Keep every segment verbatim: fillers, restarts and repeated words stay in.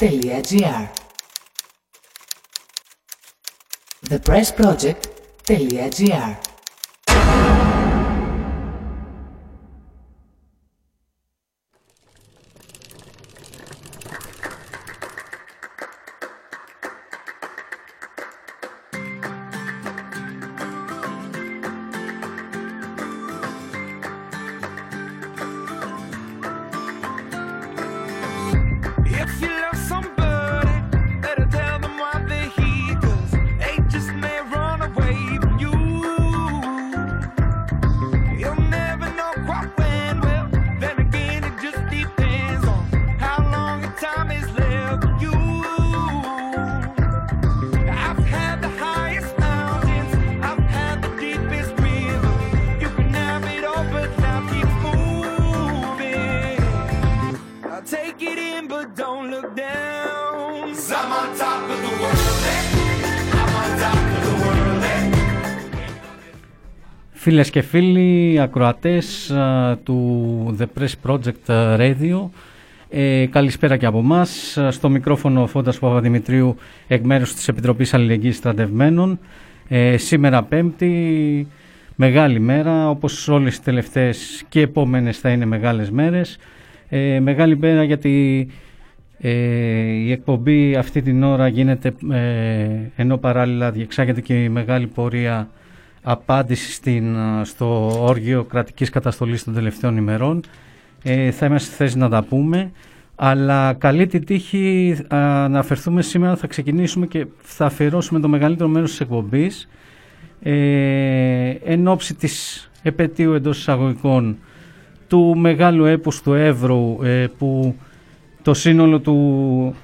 The Press Project τελεία τζι άρ. Φίλες και φίλοι, ακροατές α, του The Press Project Radio, ε, καλησπέρα και από εμάς. Στο μικρόφωνο Φώντας Παπαδημητρίου, εκ μέρους της Επιτροπής Αλληλεγγύης Στρατευμένων. Ε, σήμερα Πέμπτη, μεγάλη μέρα, όπως όλες τις τελευταίες και επόμενες θα είναι μεγάλες μέρες. Ε, μεγάλη μέρα γιατί ε, η εκπομπή αυτή την ώρα γίνεται, ε, ενώ παράλληλα διεξάγεται και η μεγάλη πορεία απάντηση στην, στο όργιο κρατικής καταστολής των τελευταίων ημερών. Ε, θα είμαστε στη θέση να τα πούμε, αλλά καλή την τύχη να αφαιρθούμε σήμερα. Θα ξεκινήσουμε και θα αφιερώσουμε το μεγαλύτερο μέρος της εκπομπής ε, εν ώψη της επετείου εντός εισαγωγικών του μεγάλου έπους του Εύρου, ε, που το σύνολο του,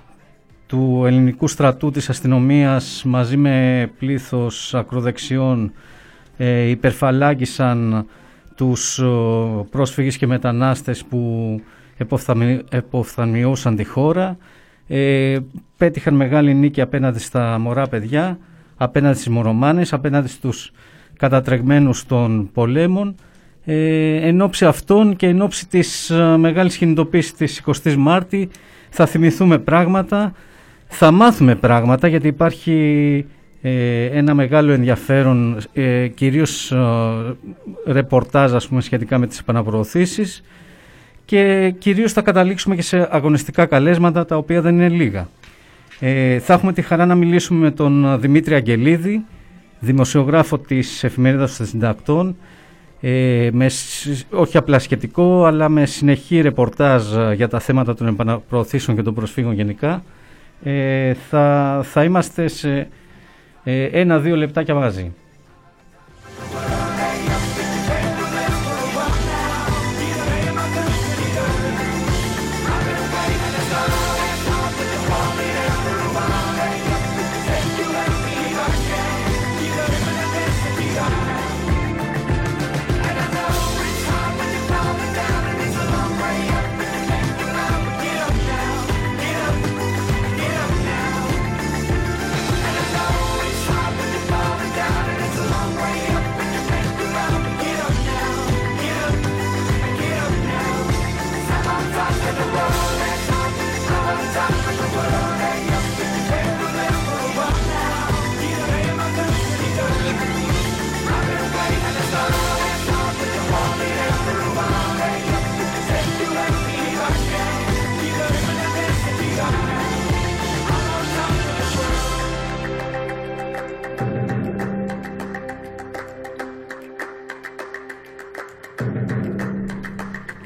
του ελληνικού στρατού, της αστυνομίας, μαζί με πλήθος ακροδεξιών Ε, υπερφαλάγγισαν τους ο, πρόσφυγες και μετανάστες που εποφθαλμιούσαν τη χώρα, ε, πέτυχαν μεγάλη νίκη απέναντι στα μωρά παιδιά, απέναντι στις μωρομάνες, απέναντι στους κατατρεγμένους των πολέμων. Ε, εν ώψη αυτών και εν ώψη της α, μεγάλης κινητοποίησης της εικοστής Μάρτη θα θυμηθούμε πράγματα, θα μάθουμε πράγματα, γιατί υπάρχει ένα μεγάλο ενδιαφέρον, κυρίως ρεπορτάζ ας πούμε, σχετικά με τις επαναπροωθήσεις, και κυρίως θα καταλήξουμε και σε αγωνιστικά καλέσματα, τα οποία δεν είναι λίγα. Θα έχουμε τη χαρά να μιλήσουμε με τον Δημήτρη Αγγελίδη, δημοσιογράφο της Εφημερίδας των Συντακτών, με όχι απλά σχετικό αλλά με συνεχή ρεπορτάζ για τα θέματα των επαναπροωθήσεων και των προσφύγων γενικά. Θα, θα είμαστε σε ένα-δύο λεπτάκια μαζί.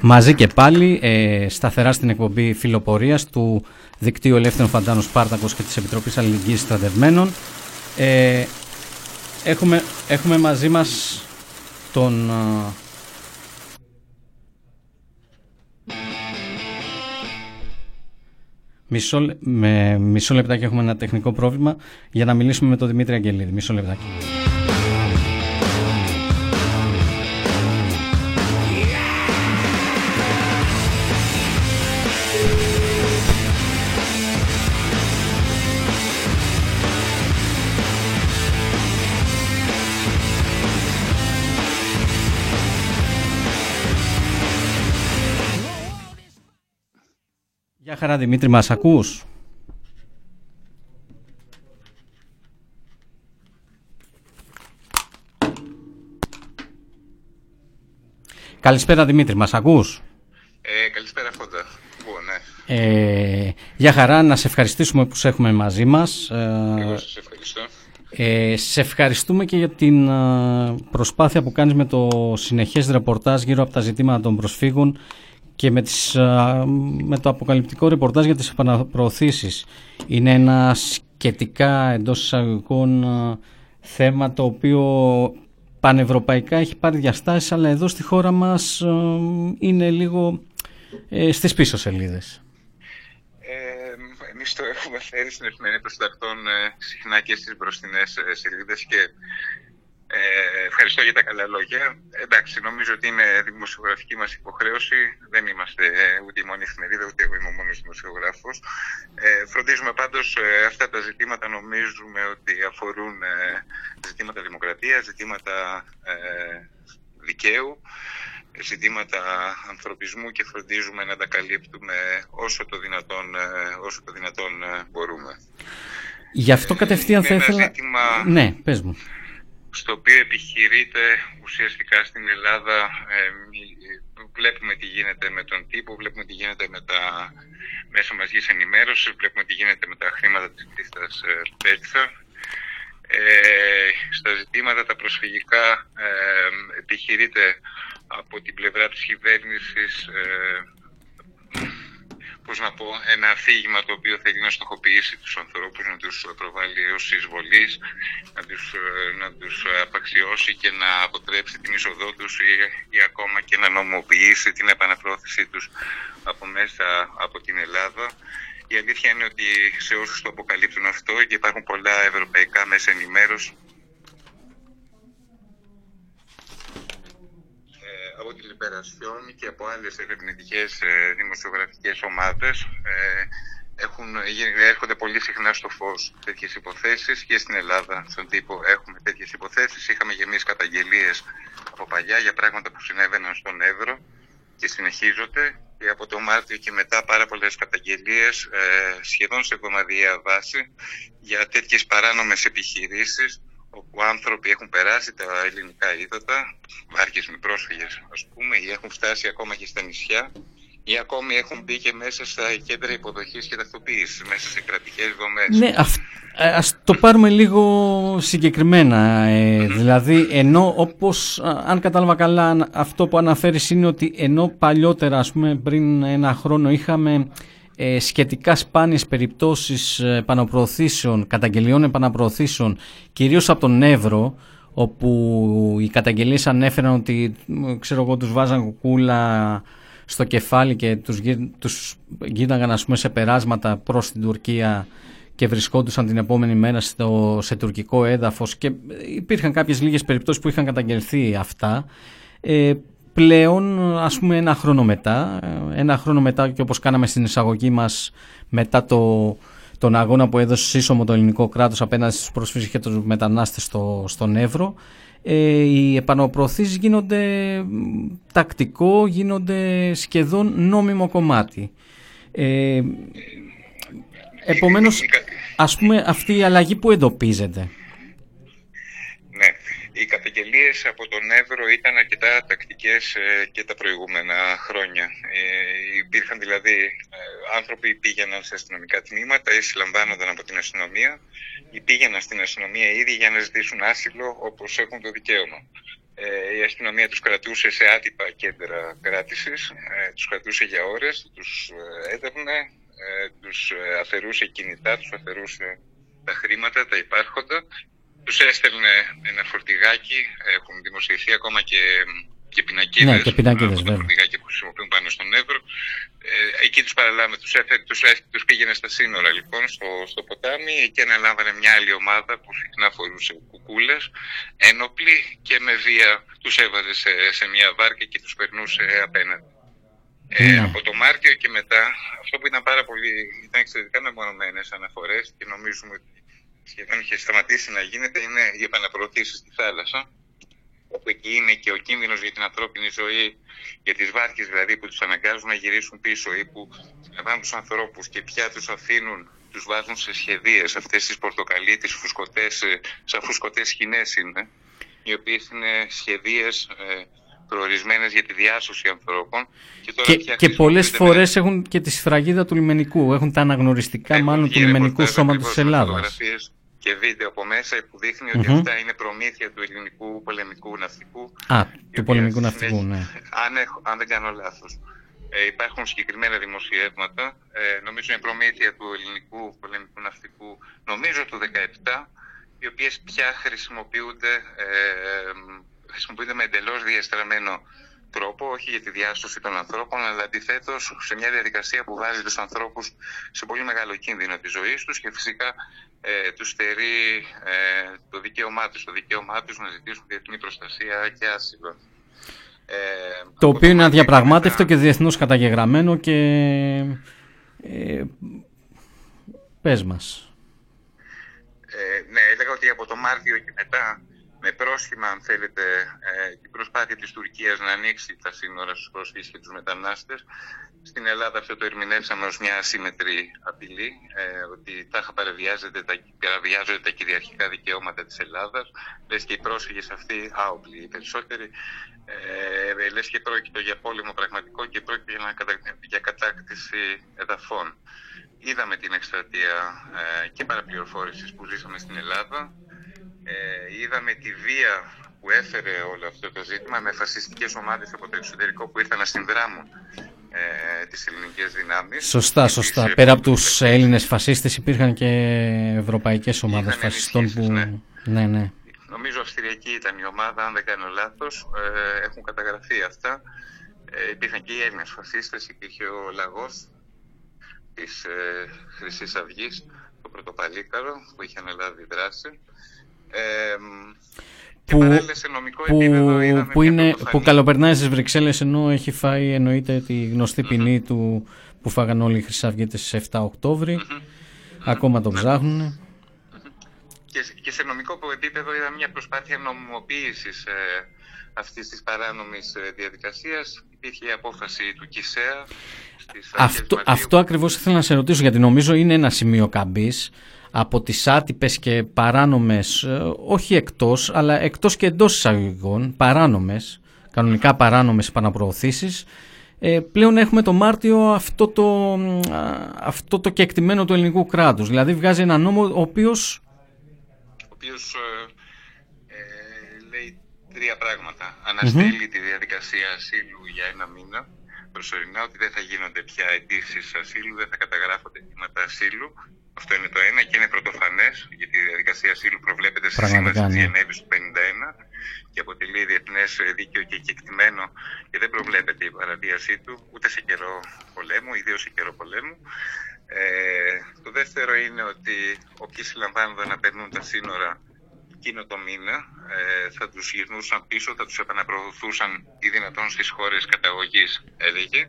Μαζί και πάλι, ε, σταθερά στην εκπομπή φιλοπορίας του Δικτύου Ελεύθερων Φαντάρων Σπάρτακος και της Επιτροπής Αλληλεγγύης Στρατευμένων. Ε, έχουμε, έχουμε μαζί μας τον... Ε, μισό, με, μισό λεπτάκι, έχουμε ένα τεχνικό πρόβλημα για να μιλήσουμε με τον Δημήτρη Αγγελίδη. Μισό λεπτάκι. Γεια χαρά Δημήτρη, μας ακούς? Καλησπέρα Δημήτρη, μας ακούς? Ε, καλησπέρα Φώντα. Ναι. Ε, για χαρά, να σε ευχαριστήσουμε που σε έχουμε μαζί μας. Εγώ σας ευχαριστώ. Ε, σε ευχαριστούμε και για την προσπάθεια που κάνεις με το συνεχές ρεπορτάζ γύρω από τα ζητήματα των προσφύγων και με, τις, με το αποκαλυπτικό ρεπορτάζ για τις επαναπροωθήσεις. Είναι ένα σχετικά εντός εισαγωγικών θέμα το οποίο πανευρωπαϊκά έχει πάρει διαστάσεις, αλλά εδώ στη χώρα μας είναι λίγο ε, στις πίσω σελίδες. Εμείς το έχουμε φέρει στην Εφημερίδα των Συντακτών συχνά και στις μπροστινές σελίδες και ε, ευχαριστώ για τα καλά λόγια. Εντάξει, νομίζω ότι είναι δημοσιογραφική μας υποχρέωση. Δεν είμαστε ε, ούτε η μόνη εφημερίδα, ούτε εγώ είμαι ο μόνος δημοσιογράφος. Ε, φροντίζουμε πάντως ε, αυτά τα ζητήματα, νομίζουμε ότι αφορούν ε, ζητήματα δημοκρατίας, ζητήματα ε, δικαίου, ζητήματα ανθρωπισμού και φροντίζουμε να τα καλύπτουμε όσο το δυνατόν, όσο το δυνατόν μπορούμε. Γι' αυτό κατευθείαν θα ήθελα... Είναι ένα ναι, πες μου. Στο οποίο επιχειρείται ουσιαστικά στην Ελλάδα, ε, βλέπουμε τι γίνεται με τον τύπο, βλέπουμε τι γίνεται με τα μέσα μαζικής ενημέρωσης, βλέπουμε τι γίνεται με τα χρήματα της πλήστας πέτσα. Ε, στα ζητήματα τα προσφυγικά ε, επιχειρείται από την πλευρά της κυβέρνησης ε, πώς να πω, ένα αφήγημα το οποίο θέλει να στοχοποιήσει τους ανθρώπους, να τους προβάλλει ως εισβολείς, να τους, να τους απαξιώσει και να αποτρέψει την είσοδό τους ή, ή ακόμα και να νομοποιήσει την επαναπρόθεσή τους από μέσα από την Ελλάδα. Η αλήθεια είναι ότι σε όσους το αποκαλύπτουν αυτό και υπάρχουν πολλά ευρωπαϊκά μέσα ενημέρωση ε, από τη Λιμπερασιόν και από άλλες ερευνητικές ε, δημοσιογραφικές ομάδες ε, έχουν, έρχονται πολύ συχνά στο φως τέτοιες υποθέσεις και στην Ελλάδα στον τύπο έχουμε τέτοιες υποθέσεις. Είχαμε και εμείς καταγγελίες από παλιά για πράγματα που συνέβαιναν στον Έβρο και συνεχίζονται. Και από το Μάρτιο και μετά πάρα πολλές καταγγελίες ε, σχεδόν σε εβδομαδιαία βάση για τέτοιες παράνομες επιχειρήσεις όπου άνθρωποι έχουν περάσει τα ελληνικά ύδατα, βάρκες με πρόσφυγες ας πούμε, ή έχουν φτάσει ακόμα και στα νησιά ή ακόμη έχουν μπει και μέσα στα κέντρα υποδοχής και ταυτοποίησης, μέσα σε κρατικές δομές. Ναι, αυ... ας το πάρουμε λίγο συγκεκριμένα. Ε, δηλαδή, ενώ όπως, αν κατάλαβα καλά, αυτό που αναφέρεις είναι ότι ενώ παλιότερα, ας πούμε, πριν ένα χρόνο είχαμε ε, σχετικά σπάνιες περιπτώσεις επαναπροωθήσεων, καταγγελιών επαναπροωθήσεων, κυρίως από τον Έβρο, όπου οι καταγγελίες ανέφεραν ότι, ξέρω εγώ, τους βάζαν κουκούλα στο κεφάλι και τους, τους γίναγαν ας πούμε σε περάσματα προς την Τουρκία και βρισκόντουσαν την επόμενη μέρα στο, σε τουρκικό έδαφος και υπήρχαν κάποιες λίγες περιπτώσεις που είχαν καταγγελθεί αυτά. Ε, πλέον ας πούμε ένα χρόνο μετά, ένα χρόνο μετά και όπως κάναμε στην εισαγωγή μας μετά το, τον αγώνα που έδωσε σύσσωμο το ελληνικό κράτος απέναντι στους πρόσφυγες και τους μετανάστες στο, στον Έβρο, Ε, οι επαναπροωθήσεις γίνονται τακτικό, γίνονται σχεδόν νόμιμο κομμάτι. Ε, επομένως, ας πούμε, αυτή η αλλαγή που εντοπίζεται. Ναι, οι καταγγελίες από τον Έβρο ήταν αρκετά τακτικές και τα προηγούμενα χρόνια. Ε, υπήρχαν δηλαδή άνθρωποι που πήγαιναν σε αστυνομικά τμήματα ή συλλαμβάνονταν από την αστυνομία ή πήγαιναν στην αστυνομία ήδη για να ζητήσουν άσυλο όπως έχουν το δικαίωμα. Ε, η αστυνομία τους κρατούσε σε άτυπα κέντρα κράτησης, ε, τους κρατούσε για ώρες, τους έδερνε, ε, τους αφαιρούσε κινητά, τους αφαιρούσε τα χρήματα, τα υπάρχοντα, τους έστελνε ένα φορτηγάκι, έχουν δημοσιευθεί ακόμα και... και πινακίδες, ναι, και πινακίδες από τα φορτηγάκια που χρησιμοποιούν πάνω στον Έβρο. Ε, εκεί τους παραλάμε, τους, έφερε, τους, τους πήγαινε στα σύνορα λοιπόν, στο, στο ποτάμι. Εκεί αναλάμβανε μια άλλη ομάδα που συχνά φορούσε κουκούλες, ένοπλοι και με βία τους έβαζε σε, σε μια βάρκα και τους περνούσε απέναντι. Ε, ναι. Από το Μάρτιο και μετά, αυτό που ήταν πάρα πολύ, ήταν εξαιρετικά μεμονωμένες αναφορές και νομίζουμε ότι σχεδόν είχε σταματήσει να γίνεται, είναι οι επαναπροωθήσεις στη θάλασσα. Όπου εκεί είναι και ο κίνδυνος για την ανθρώπινη ζωή, για τις βάρκες δηλαδή που τους αναγκάζουν να γυρίσουν πίσω ή που λαμβάνουν τους ανθρώπους και πια τους αφήνουν, τους βάζουν σε σχεδίες, αυτές τις πορτοκαλί, τις φουσκωτές, σαν φουσκωτές σκηνές είναι, οι οποίες είναι σχεδίες προορισμένες για τη διάσωση ανθρώπων. Και, τώρα και, και πολλές φορές με... έχουν και τη σφραγίδα του λιμενικού, έχουν τα αναγνωριστικά έχουν μάλλον του λιμενικού σώματος της Ελλάδας. Και βίντεο από μέσα που δείχνει mm-hmm. ότι αυτά είναι προμήθεια του ελληνικού πολεμικού ναυτικού. Α, του πολεμικού ναυτικού, συνέχει, ναι. Αν, έχω, αν δεν κάνω λάθος. Ε, υπάρχουν συγκεκριμένα δημοσιεύματα, ε, νομίζω είναι προμήθεια του ελληνικού πολεμικού ναυτικού, νομίζω το δεκαεπτά, οι οποίες πια χρησιμοποιούνται, ε, χρησιμοποιούνται με εντελώς διαστραμμένο τρόπο, όχι για τη διάσωση των ανθρώπων, αλλά αντιθέτως σε μια διαδικασία που βάζει τους ανθρώπους σε πολύ μεγάλο κίνδυνο της ζωής τους και φυσικά ε, τους στερεί ε, το δικαίωμά τους, το δικαίωμά τους να ζητήσουν διεθνή προστασία και άσυλο. Ε, το οποίο είναι αδιαπραγμάτευτο και διεθνώς καταγεγραμμένο και ε, πες μας. Ε, ναι, έλεγα ότι από το Μάρτιο και μετά, με πρόσχημα, αν θέλετε, ε, την προσπάθεια της Τουρκίας να ανοίξει τα σύνορα στους πρόσφυγες και τους μετανάστες, στην Ελλάδα αυτό το ερμηνεύσαμε ως μια ασύμετρη απειλή, ε, ότι τάχα παραβιάζονται τα, παραβιάζονται τα κυριαρχικά δικαιώματα της Ελλάδας, λες και οι πρόσφυγες αυτοί, άοπλοι οι περισσότεροι, ε, λες και πρόκειτο για πόλεμο πραγματικό και πρόκειτο για, κατα, για κατάκτηση εδαφών. Είδαμε την εκστρατεία ε, και παραπληροφόρησης που ζήσαμε στην Ελλάδα. Ε, είδαμε τη βία που έφερε όλο αυτό το ζήτημα με φασιστικές ομάδες από το εξωτερικό που ήρθαν να συνδράμουν ε, τις ελληνικές δυνάμεις. Σωστά, σωστά. Τις... Πέρα από τους Έλληνες φασίστες υπήρχαν και ευρωπαϊκές ομάδες Είχαν φασιστών που... Ναι. Ναι, ναι. Νομίζω αυστριακή ήταν η ομάδα, αν δεν κάνω λάθος. Ε, έχουν καταγραφεί αυτά. Ε, υπήρχαν και οι Έλληνες φασίστες, υπήρχε ο λαγός της ε, Χρυσής Αυγής, το πρωτοπαλίκαρο που είχε αναλάβει δράση. Ε, που, σε νομικό που, επίπεδο, που, είναι, που καλοπερνάει στις Βρυξέλλες ενώ έχει φάει εννοείται τη γνωστή ποινή mm-hmm. του που φάγαν όλοι οι Χρυσαυγίτες στις εφτά Οκτώβρη mm-hmm. ακόμα τον ψάχνουν mm-hmm. και, και σε νομικό επίπεδο είδαμε μια προσπάθεια νομιμοποίησης ε, αυτής της παράνομης ε, διαδικασίας. Υπήρχε η απόφαση του Κυσέα. Αυτό, αυτό ακριβώς ήθελα να σε ρωτήσω, γιατί νομίζω είναι ένα σημείο καμπής από τις άτυπες και παράνομες, όχι εκτός, αλλά εκτός και εντός εισαγωγικών, παράνομες, κανονικά παράνομες επαναπροωθήσεις, πλέον έχουμε το Μάρτιο αυτό το, αυτό το κεκτημένο του ελληνικού κράτους. Δηλαδή βγάζει ένα νόμο ο οποίος... Ο οποίος ε, ε, λέει τρία πράγματα. Αναστέλει mm-hmm. τη διαδικασία ασύλου για ένα μήνα προσωρινά, ότι δεν θα γίνονται πια αιτήσεις ασύλου, δεν θα καταγράφονται αιτήματα ασύλου. Αυτό είναι το ένα και είναι πρωτοφανές, γιατί η διαδικασία ασύλου προβλέπεται στη Σύμβαση της Γενέβης του χίλια εννιακόσια πενήντα ένα και αποτελεί διεθνές δίκαιο και κεκτημένο και δεν προβλέπεται η παραβίασή του ούτε σε καιρό πολέμου, ιδίως σε καιρό πολέμου. Ε, το δεύτερο είναι ότι όποιοι συλλαμβάνονται να περνούν τα σύνορα εκείνο το μήνα ε, θα τους γυρνούσαν πίσω, θα τους επαναπροωθούσαν ή δυνατόν στις χώρες καταγωγής, έλεγε.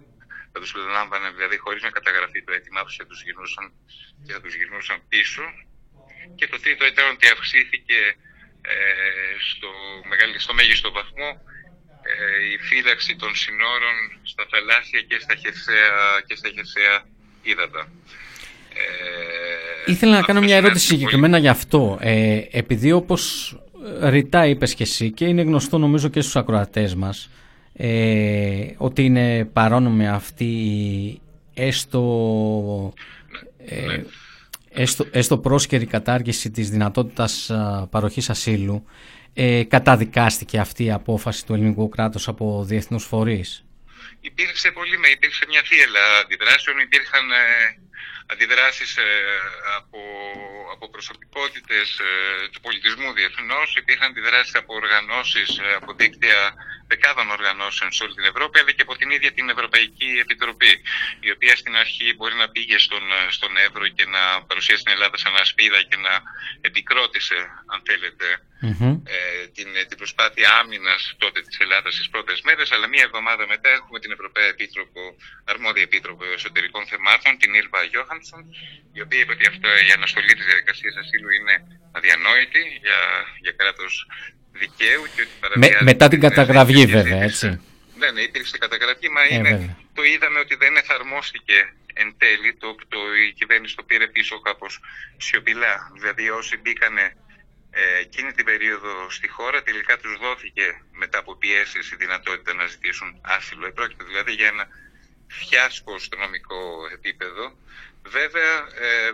Θα τους λάμβανε, δηλαδή χωρίς να καταγραφεί το αίτημά τους, θα τους γυρνούσαν, και θα τους γυρνούσαν πίσω. Και το τρίτο ήταν ότι αυξήθηκε ε, στο, στο μέγιστο βαθμό ε, η φύλαξη των συνόρων στα θαλάσσια και στα χερσαία, και στα χερσαία ύδατα. Ε, Ήθελα να κάνω μια ερώτηση πολύ... συγκεκριμένα γι' αυτό. Ε, επειδή όπως ρητά είπες και εσύ και είναι γνωστό νομίζω και στους ακροατές μας, Ε, ότι είναι παράνομη αυτή η έστω, ε, έστω, έστω πρόσκαιρη κατάργηση της δυνατότητας α, παροχής ασύλου, ε, καταδικάστηκε αυτή η απόφαση του ελληνικού κράτους από διεθνούς φορείς. Υπήρξε πολύ, με, υπήρξε μια θύελλα αντιδράσεων, υπήρχαν ε, αντιδράσεις ε, από, από προσωπικότητες ε, του πολιτισμού διεθνώς, υπήρχαν αντιδράσεις από οργανώσεις, ε, από δίκτυα δεκάδων οργανώσεων σε όλη την Ευρώπη, αλλά και από την ίδια την Ευρωπαϊκή Επιτροπή, η οποία στην αρχή μπορεί να πήγε στον, στον Έβρο και να παρουσίασε την Ελλάδα σαν ασπίδα και να επικρότησε, αν θέλετε, mm-hmm. ε, την, την προσπάθεια άμυνας τότε της Ελλάδας στις πρώτες μέρες, αλλά μία εβδομάδα μετά έχουμε την Ευρωπαία Επίτροπο, αρμόδια Επίτροπο Εσωτερικών Θεμάτων, την Ίλβα Γιόχανσον, η οποία είπε ότι αυτό, η αναστολή της διαδικασίας ασύλου είναι αδιανόητη για, για κράτος δικαίου και ότι παραβιάζει... Μετά την καταγραφή βέβαια, έτσι. Ναι, ναι, υπήρξε καταγραφή, μα ε, είναι, το είδαμε ότι δεν εφαρμόστηκε εν τέλει, το, το, η κυβέρνηση το πήρε πίσω κάπως σιωπηλά. Δηλαδή όσοι μπήκανε εκείνη την περίοδο στη χώρα. Τελικά τους δόθηκε μετά από πιέσεις η δυνατότητα να ζητήσουν άσυλο. Επρόκειτο δηλαδή για ένα φιάσκο στο νομικό επίπεδο. Βέβαια ε,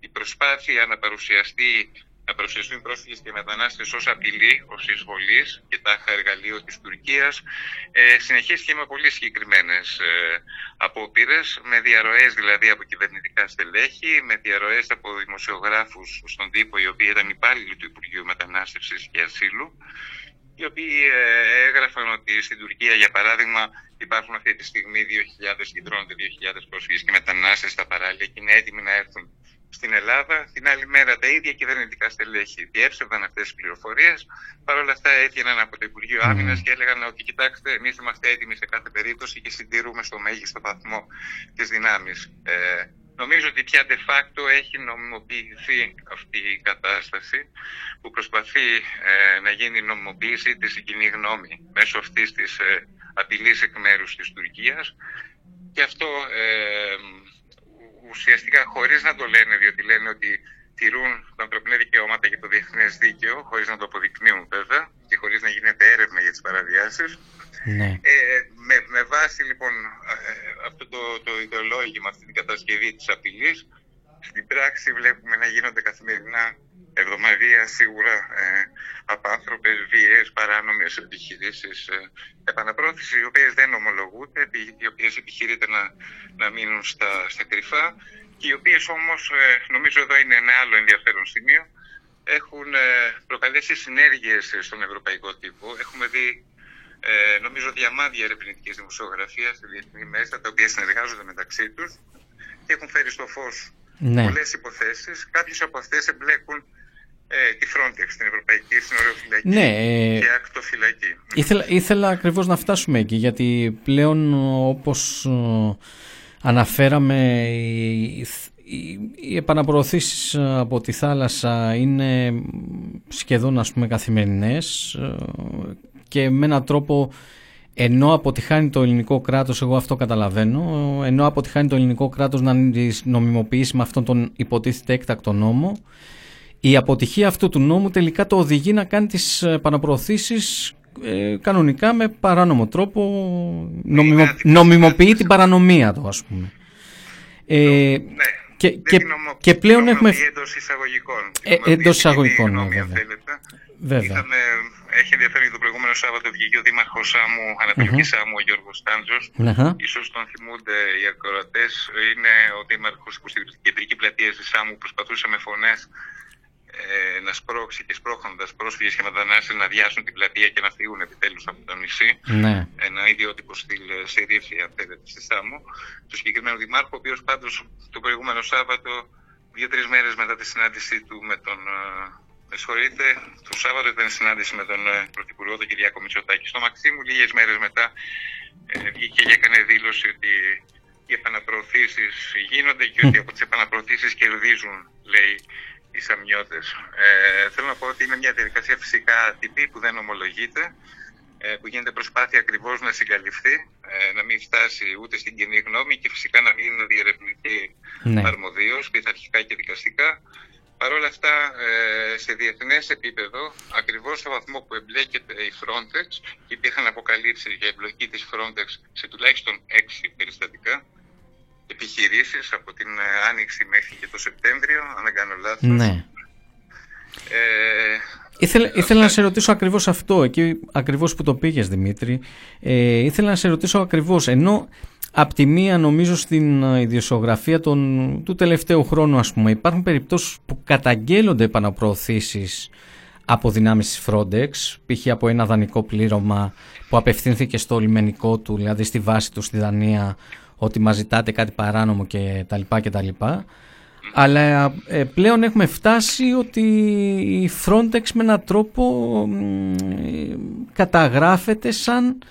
η προσπάθεια να παρουσιαστεί να παρουσιαστούν πρόσφυγες και μετανάστες ως απειλή, ως εισβολής και τάχα εργαλείο της Τουρκίας, ε, συνεχίστηκε με πολύ συγκεκριμένες ε, απόπειρες, με διαρροές δηλαδή από κυβερνητικά στελέχη, με διαρροές από δημοσιογράφους στον τύπο, οι οποίοι ήταν υπάλληλοι του Υπουργείου Μετανάστευσης και Ασύλου, οι οποίοι ε, έγραφαν ότι στην Τουρκία, για παράδειγμα, υπάρχουν αυτή τη στιγμή δύο χιλιάδες συγκεντρώνονται δύο χιλιάδες πρόσφυγες και μετανάστες στα παράλια και είναι έτοιμοι να έρθουν στην Ελλάδα. Την άλλη μέρα τα ίδια κυβερνητικά στελέχη διέψευδαν αυτές τις πληροφορίες. Παρ' όλα αυτά έβγαιναν από το Υπουργείο Άμυνας και έλεγαν ότι κοιτάξτε, εμείς είμαστε έτοιμοι σε κάθε περίπτωση και συντηρούμε στο μέγιστο βαθμό τις δυνάμεις. Ε, νομίζω ότι πια de facto έχει νομιμοποιηθεί αυτή η κατάσταση που προσπαθεί ε, να γίνει η νομιμοποίηση της η κοινή γνώμη μέσω αυτής της ε, απειλής εκ μέρους της Τουρκίας. Και αυτό ε, ουσιαστικά χωρίς να το λένε, διότι λένε ότι τηρούν τα ανθρωπινά δικαιώματα και το διεθνές δίκαιο, χωρίς να το αποδεικνύουν βέβαια και χωρίς να γίνεται έρευνα για τις παραβιάσεις. Ναι. Ε, με, με βάση λοιπόν αυτό το, το ιδεολόγημα, αυτή την κατασκευή της απειλής, στην πράξη βλέπουμε να γίνονται καθημερινά, εβδομαδία σίγουρα, ε, απάνθρωπες, βίαιες, παράνομες επιχειρήσεις, ε, επαναπρόθεση, οι οποίες δεν ομολογούνται, οι οποίες επιχειρείται να, να μείνουν στα, στα κρυφά και οι οποίες όμως, ε, νομίζω εδώ είναι ένα άλλο ενδιαφέρον σημείο, έχουν ε, προκαλέσει συνέργειες στον ευρωπαϊκό τύπο. Έχουμε δει, ε, νομίζω, διαμάδια ερευνητικής δημοσιογραφίας στη διεθνή μέσα, τα οποία συνεργάζονται μεταξύ τους και έχουν φέρει στο φως, ναι, πολλές υποθέσεις. Κάποιες από αυτές εμπλέκουν ε, τη Frontex, την Ευρωπαϊκή Συνοριοφυλακή, ναι, ε, και ακτοφυλακή. Ήθελα, ήθελα ακριβώς να φτάσουμε εκεί, γιατί πλέον, όπως αναφέραμε, οι, οι, οι επαναπροωθήσεις από τη θάλασσα είναι σχεδόν, ας πούμε, καθημερινές και με έναν τρόπο, ενώ αποτυχάνει το ελληνικό κράτος, εγώ αυτό καταλαβαίνω, ενώ αποτυχάνει το ελληνικό κράτος να νομιμοποιήσει με αυτόν τον υποτίθεται έκτακτο νόμο, η αποτυχία αυτού του νόμου τελικά το οδηγεί να κάνει τις επαναπροωθήσεις ε, κανονικά με παράνομο τρόπο, νομιμο, νομιμοποιεί την παρανομία του, ας πούμε. Ε, και, και, και πλέον έχουμε... Εντός εισαγωγικών. Ε, εντός εισαγωγικών, ναι, βέβαια. Βέβαια. Είχαμε, έχει ενδιαφέρον, το προηγούμενο Σάββατο βγήκε ο Δήμαρχος Σάμου, Ανατολικής Σάμου, ο Γιώργος Τάντζος. Ίσως τον θυμούνται οι ακροατές. Είναι ο Δήμαρχος που στην κεντρική πλατεία της Σάμου προσπαθούσε με φωνές ε, να σπρώξει και σπρώχνοντας πρόσφυγες και μετανάστες να διάσουν την πλατεία και να φύγουν επιτέλους από το νησί. Ένα ιδιότυπο στυλ σερήφια, αν θέλετε, στη Σάμου. Το συγκεκριμένο Δημάρχο, ο οποίος πάντως το προηγούμενο Σάββατο, δύο-τρεις μέρες μετά τη συνάντησή του με τον. Με συγχωρείτε, το Σάββατο ήταν συνάντηση με τον Πρωθυπουργό, τον Κυριάκο Μητσοτάκη, στο Μαξίμου. Λίγες μέρες μετά βγήκε και έκανε δήλωση ότι οι επαναπροωθήσεις γίνονται και ότι από τις επαναπροωθήσεις κερδίζουν, λέει, οι Σαμιώτες. Ε, θέλω να πω ότι είναι μια διαδικασία φυσικά ατυπή που δεν ομολογείται, ε, που γίνεται προσπάθεια ακριβώς να συγκαλυφθεί, ε, να μην φτάσει ούτε στην κοινή γνώμη και φυσικά να μην διερευνηθεί αρμοδίως, πειθαρχικά και δικαστικά. Παρ' όλα αυτά, σε διεθνές επίπεδο, ακριβώς στο βαθμό που εμπλέκεται η Frontex, υπήρχαν αποκαλύψεις για εμπλοκή της Frontex σε τουλάχιστον έξι περιστατικά επιχειρήσεις από την Άνοιξη μέχρι και το Σεπτέμβριο, αν δεν κάνω λάθος. Ναι. Ε, ήθελα, ήθελα να σε ρωτήσω ακριβώς αυτό, εκεί ακριβώς που το πήγες, Δημήτρη. Ε, ήθελα να σε ρωτήσω ακριβώς, ενώ... Απ' τη μία, νομίζω, στην ιδιοσιογραφία των, του τελευταίου χρόνου, ας πούμε, υπάρχουν περιπτώσεις που καταγγέλλονται επαναπροωθήσεις από δυνάμεις της Frontex, π.χ. από ένα δανεικό πλήρωμα που απευθύνθηκε στο λιμενικό του, δηλαδή στη βάση του στη Δανία, ότι μας ζητάτε κάτι παράνομο κτλ. Αλλά ε, πλέον έχουμε φτάσει ότι η Frontex με έναν τρόπο ε, καταγράφεται σαν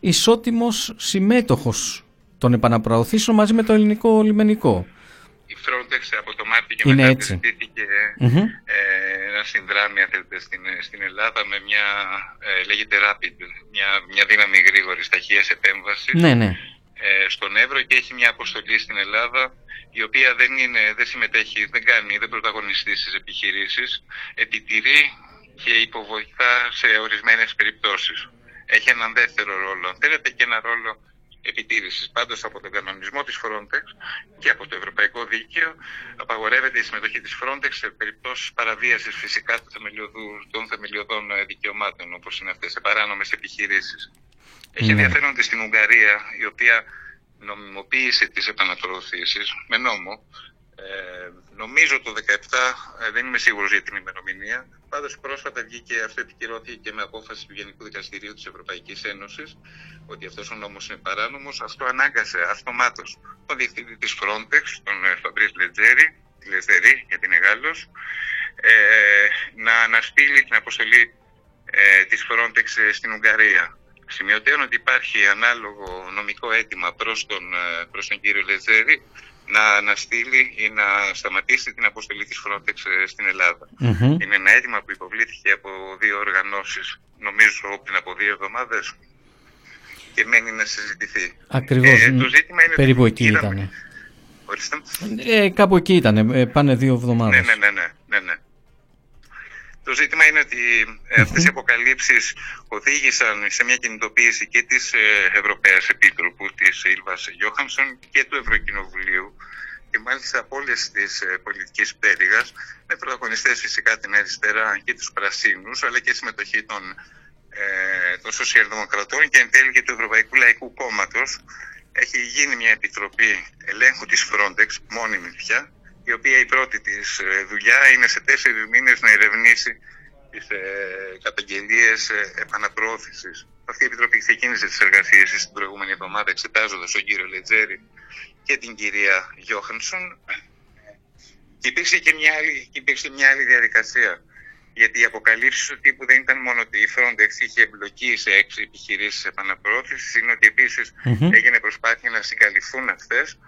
ισότιμος συμμέτοχος τον επαναπροωθήσω μαζί με το ελληνικό λιμενικό. Η Frontex από το Μάρτιο και μετά συζητήθηκε mm-hmm. ε, να συνδράμει στην, στην Ελλάδα με μια, ε, λέγεται Rapid, μια, μια δύναμη γρήγορης ταχείας επέμβασης. Ναι, ναι. στον Έβρο και έχει μια αποστολή στην Ελλάδα, η οποία δεν, είναι, δεν συμμετέχει, δεν κάνει, δεν πρωταγωνιστεί στις επιχειρήσεις, επιτηρεί και υποβοηθά σε ορισμένες περιπτώσεις. Έχει έναν δεύτερο ρόλο, αν θέλετε, και ένα ρόλο επιτήρησης. Πάντως, από τον κανονισμό της Frontex και από το Ευρωπαϊκό Δίκαιο, απαγορεύεται η συμμετοχή της Frontex σε περιπτώσεις παραβίασης φυσικά των θεμελιωδών δικαιωμάτων, όπως είναι αυτές, σε παράνομες επιχειρήσεις. Έχει ενδιαφέρον ότι στην Ουγγαρία, η οποία νομιμοποίησε τις επαναπροωθήσεις με νόμο, ε, νομίζω το δεκαεπτά, ε, δεν είμαι σίγουρος για την ημερομηνία, πάντως πρόσφατα βγήκε, αυτό επικυρώθηκε και με απόφαση του Γενικού Δικαστηρίου της Ευρωπαϊκής Ένωσης, ότι αυτός ο νόμος είναι παράνομος. Αυτό ανάγκασε αυτομάτως τον διευθυντή της Frontex, τον Φαμπρίς Λετζέρη, Λετζέρη γιατί είναι Γάλλος, ε, να αναστείλει την αποστολή ε, της Frontex στην Ουγγαρία. Σημειωτέων ότι υπάρχει ανάλογο νομικό αίτημα προς τον, προς τον κύριο Λετζέρη να αναστείλει ή να σταματήσει την αποστολή της Frontex στην Ελλάδα. Mm-hmm. Είναι ένα αίτημα που υποβλήθηκε από δύο οργανώσεις, νομίζω πριν από δύο εβδομάδες, και μένει να συζητηθεί. Ακριβώς, ε, το ζήτημα είναι περίπου ότι... εκεί ήτανε. Ε, κάπου εκεί ήτανε, πάνε δύο εβδομάδες. Ναι, ναι, ναι, ναι, ναι. Το ζήτημα είναι ότι αυτές οι αποκαλύψεις οδήγησαν σε μια κινητοποίηση και της Ευρωπαίας Επίτροπου, της Ίλβας Γιόχανσον, και του Ευρωκοινοβουλίου, και μάλιστα από όλες τις πολιτικές πτέρυγας, με πρωταγωνιστές φυσικά την αριστερά και τους πρασίνους, αλλά και συμμετοχή των, ε, των σοσιαλδημοκρατών και εν τέλει και του Ευρωπαϊκού Λαϊκού Κόμματος. Έχει γίνει μια επιτροπή ελέγχου της Frontex, μόνιμη πια, η οποία η πρώτη της δουλειά είναι σε τέσσερις μήνες να ερευνήσει τις ε, καταγγελίες ε, επαναπροώθησης. Αυτή η Επιτροπή ξεκίνησε τις εργασίες την προηγούμενη εβδομάδα, εξετάζοντας τον κύριο Λετζέρη και την κυρία Γιόχανσον. Και υπήρξε και μια άλλη, υπήρξε μια άλλη διαδικασία. Γιατί οι αποκαλύψεις του τύπου δεν ήταν μόνο ότι η Frontex είχε εμπλοκή σε έξι επιχειρήσεις επαναπροώθησης, είναι ότι επίσης mm-hmm. έγινε προσπάθεια να συγκαλυφθούν αυτές.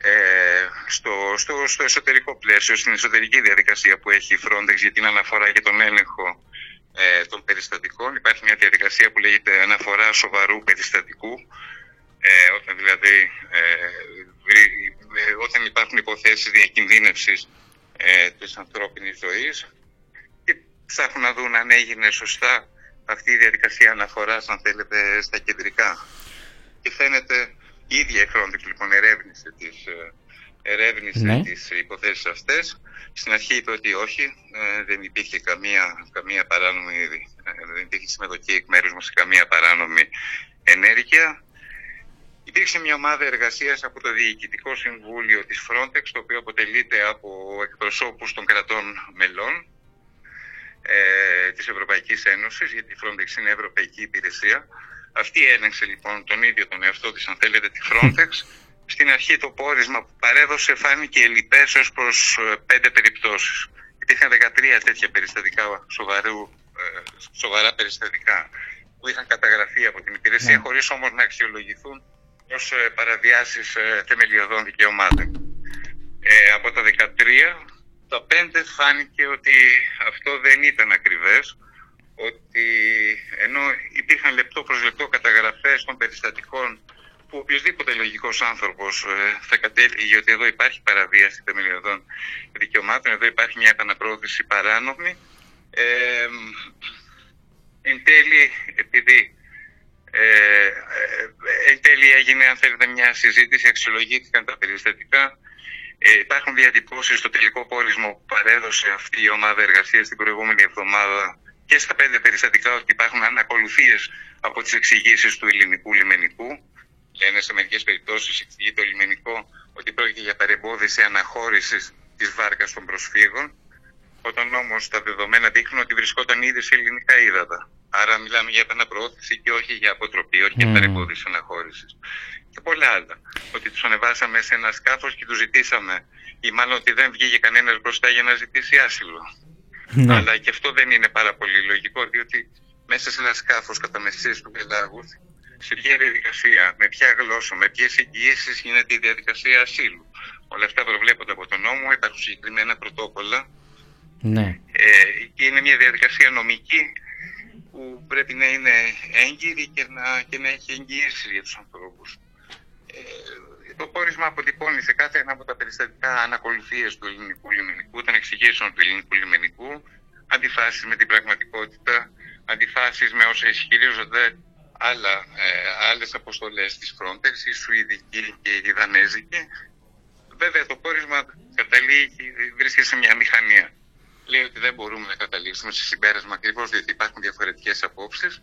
Ε, στο, στο, στο εσωτερικό πλαίσιο, στην εσωτερική διαδικασία που έχει η Frontex για την αναφορά και τον έλεγχο ε, των περιστατικών, υπάρχει μια διαδικασία που λέγεται αναφορά σοβαρού περιστατικού, ε, όταν δηλαδή ε, ε, όταν υπάρχουν υποθέσεις διακινδύνευσης ε, της ανθρώπινης ζωής, και ψάχνουν να δουν αν έγινε σωστά αυτή η διαδικασία αναφοράς, αν θέλετε, στα κεντρικά. Και φαίνεται η ίδια η Frontex λοιπόν ερεύνησε τις, ερεύνησε ναι. τις υποθέσεις αυτές. Στην αρχή είπε ότι όχι, ε, δεν υπήρχε καμία, καμία παράνομη, ε, δεν υπήρχε συμμετοχή εκ μέρους μας σε καμία παράνομη ενέργεια. Υπήρξε μια ομάδα εργασίας από το Διοικητικό Συμβούλιο της Frontex, το οποίο αποτελείται από εκπροσώπους των κρατών μελών ε, της Ευρωπαϊκής Ένωσης, γιατί η Frontex είναι ευρωπαϊκή υπηρεσία. Αυτή έλεγξε λοιπόν τον ίδιο τον εαυτό της, αν θέλετε, τη Frontex. Στην αρχή το πόρισμα που παρέδωσε φάνηκε ελλιπές ως προς πέντε περιπτώσεις. Υπήρχαν δεκατρία τέτοια περιστατικά, σοβαρού, σοβαρά περιστατικά, που είχαν καταγραφεί από την υπηρεσία, yeah. χωρίς όμως να αξιολογηθούν ως παραβιάσεις θεμελιωδών δικαιωμάτων. Ε, από τα δεκατρία, τα πέντε φάνηκε ότι αυτό δεν ήταν ακριβές, ότι ενώ υπήρχαν λεπτό προς λεπτό καταγραφές των περιστατικών που οποιοδήποτε λογικός άνθρωπος θα κατέληγε ότι εδώ υπάρχει παραβίαση θεμελιωδών δικαιωμάτων, εδώ υπάρχει μια επαναπροώθηση παράνομη, ε, εν τέλει, επειδή ε, εν τέλει έγινε, αν θέλετε, μια συζήτηση, αξιολογήθηκαν τα περιστατικά. Ε, υπάρχουν διατυπώσεις στο τελικό πόρισμα που παρέδωσε αυτή η ομάδα εργασίας την προηγούμενη εβδομάδα και στα πέντε περιστατικά, ότι υπάρχουν ανακολουθίες από τις εξηγήσεις του ελληνικού λιμενικού. Λένε σε μερικές περιπτώσεις, εξηγεί το λιμενικό ότι πρόκειται για παρεμπόδιση αναχώρησης της βάρκας των προσφύγων, όταν όμως τα δεδομένα δείχνουν ότι βρισκόταν ήδη σε ελληνικά ύδατα. Άρα μιλάμε για επαναπροώθηση και όχι για αποτροπή, όχι για παρεμπόδιση αναχώρησης. Και πολλά άλλα. Ότι τους ανεβάσαμε σε ένα σκάφος και τους ζητήσαμε, ή μάλλον ότι δεν βγήκε κανένας μπροστά για να ζητήσει άσυλο. Ναι. Αλλά και αυτό δεν είναι πάρα πολύ λογικό, διότι μέσα σε ένα σκάφος κατά μεσής του πελάγους, σε ποια διαδικασία, με ποια γλώσσα, με ποιες εγγυήσεις γίνεται η διαδικασία ασύλου. Όλα αυτά προβλέπονται από τον νόμο, υπάρχουν συγκεκριμένα πρωτόκολλα. Ναι. Ε, και είναι μια διαδικασία νομική που πρέπει να είναι έγκυρη και να, και να έχει εγγυήσεις για τους ανθρώπους. Το πόρισμα αποτυπώνει σε κάθε ένα από τα περιστατικά ανακολουθίες του ελληνικού λιμενικού, των εξηγήσεων του ελληνικού λιμενικού, αντιφάσεις με την πραγματικότητα, αντιφάσεις με όσα ισχυρίζονται άλλα, ε, άλλες αποστολές της Frontex, η Σουηδική και η Δανέζικη. Βέβαια το πόρισμα καταλήγει, βρίσκεται σε μια μηχανία. Λέει ότι δεν μπορούμε να καταλήξουμε σε συμπέρασμα ακριβώς διότι υπάρχουν διαφορετικές απόψεις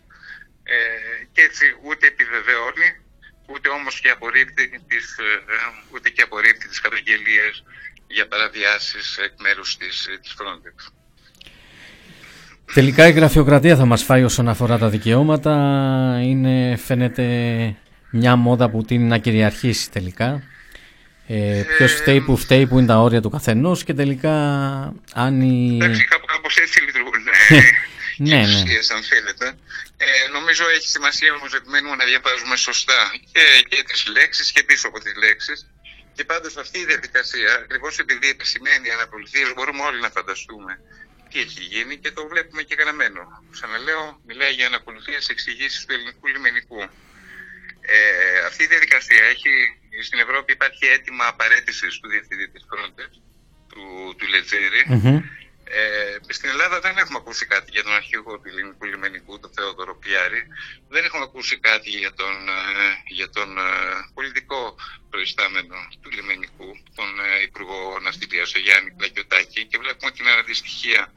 ε, και έτσι ούτε επιβεβαιώνει, ούτε όμως και απορρίπτει τις, ούτε και απορρίπτει τις καταγγελίες για παραβιάσεις εκ μέρους της, της Frontex. Τελικά η γραφειοκρατία θα μας φάει όσον αφορά τα δικαιώματα. Είναι, φαίνεται, μια μόδα που τείνει να κυριαρχήσει τελικά. Ε, ποιος ε, φταίει, που φταίει, που είναι τα όρια του καθενός και τελικά αν η... Εντάξει, κάπως έτσι λειτουργούν. Ναι, ναι. Ουσίες, αν θέλετε. Ε, νομίζω έχει σημασία όμως επιμένουμε να διαβάζουμε σωστά και, και τις λέξεις και πίσω από τις λέξεις. Και πάντως αυτή η διαδικασία, ακριβώς επειδή επισημαίνει αναπολυθείς, μπορούμε όλοι να φανταστούμε τι έχει γίνει και το βλέπουμε και γραμμένο. Ξαναλέω, μιλάει για αναπολυθείς εξηγήσεις του ελληνικού λιμενικού. Ε, αυτή η διαδικασία έχει, στην Ευρώπη υπάρχει αίτημα απαραίτησης του διευθυντή της Frontex, του, του Λετζέρη. Mm-hmm. Ε, στην Ελλάδα δεν έχουμε ακούσει κάτι για τον αρχηγό του ελληνικού λιμενικού, τον Θεόδωρο Πιάρη. Δεν έχουμε ακούσει κάτι για τον, για τον πολιτικό προϊστάμενο του λιμενικού, τον Υπουργό Ναυτιλίας, τον Γιάννη Πλακιωτάκη. Και βλέπουμε την αντιστοιχία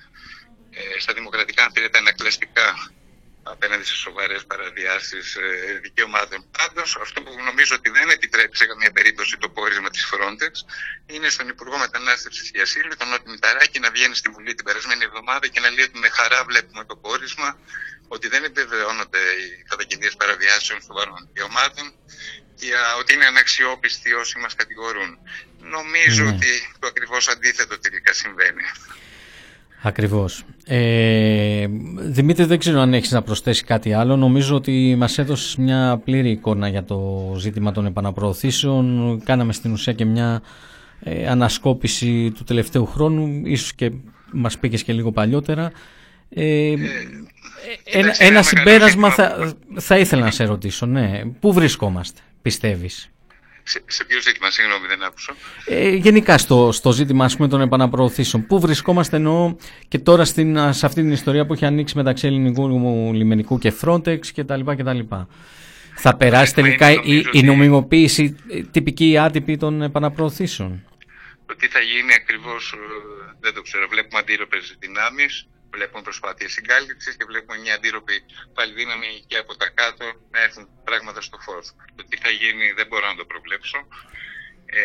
ε, στα δημοκρατικά, αν θέλετε, ανακλαστικά απέναντι σε σοβαρές παραβιάσεις ε, δικαιωμάτων. Πάντως, αυτό που νομίζω ότι δεν επιτρέπει σε καμία περίπτωση το πόρισμα της Frontex είναι στον Υπουργό Μετανάστευσης και Ασύλου, τον Νότη Μηταράκη, να βγαίνει στη Βουλή την περασμένη εβδομάδα και να λέει ότι με χαρά βλέπουμε το πόρισμα, ότι δεν επιβεβαιώνονται οι καταγγελίες παραβιάσεων σοβαρών δικαιωμάτων και α, ότι είναι αναξιόπιστοι όσοι μας κατηγορούν. Νομίζω mm. ότι το ακριβώς αντίθετο τελικά συμβαίνει. Ακριβώς. Ε, Δημήτρη, δεν ξέρω αν έχεις να προσθέσει κάτι άλλο. Νομίζω ότι μας έδωσες μια πλήρη εικόνα για το ζήτημα των επαναπροωθήσεων. Κάναμε στην ουσία και μια ε, ανασκόπηση του τελευταίου χρόνου, ίσως και μας πήγες και λίγο παλιότερα. Ε, ε, ένα ένα συμπέρασμα θα, θα ήθελα να σε ρωτήσω. Ναι. Πού βρισκόμαστε, πιστεύεις? Σε, σε ποιο ζήτημα, συγγνώμη, δεν άκουσα. Ε, γενικά στο, στο ζήτημα, ας πούμε, των επαναπροωθήσεων. Πού βρισκόμαστε, εννοώ, και τώρα στην, σε αυτή την ιστορία που έχει ανοίξει μεταξύ ελληνικού λιμενικού και Frontex κτλ. κτλ. Θα περάσει τελικά είναι, η, η νομιμοποίηση τυπική ή άτυπη των επαναπροωθήσεων? Το τι θα γίνει ακριβώς δεν το ξέρω. Βλέπουμε αντίρροπες δυνάμεις, βλέπουμε προσπάθειες συγκάλυψης και βλέπουμε μια αντίρροπη πάλι δύναμη και από τα κάτω να έρθουν πράγματα στο φως. Το τι θα γίνει δεν μπορώ να το προβλέψω. Ε,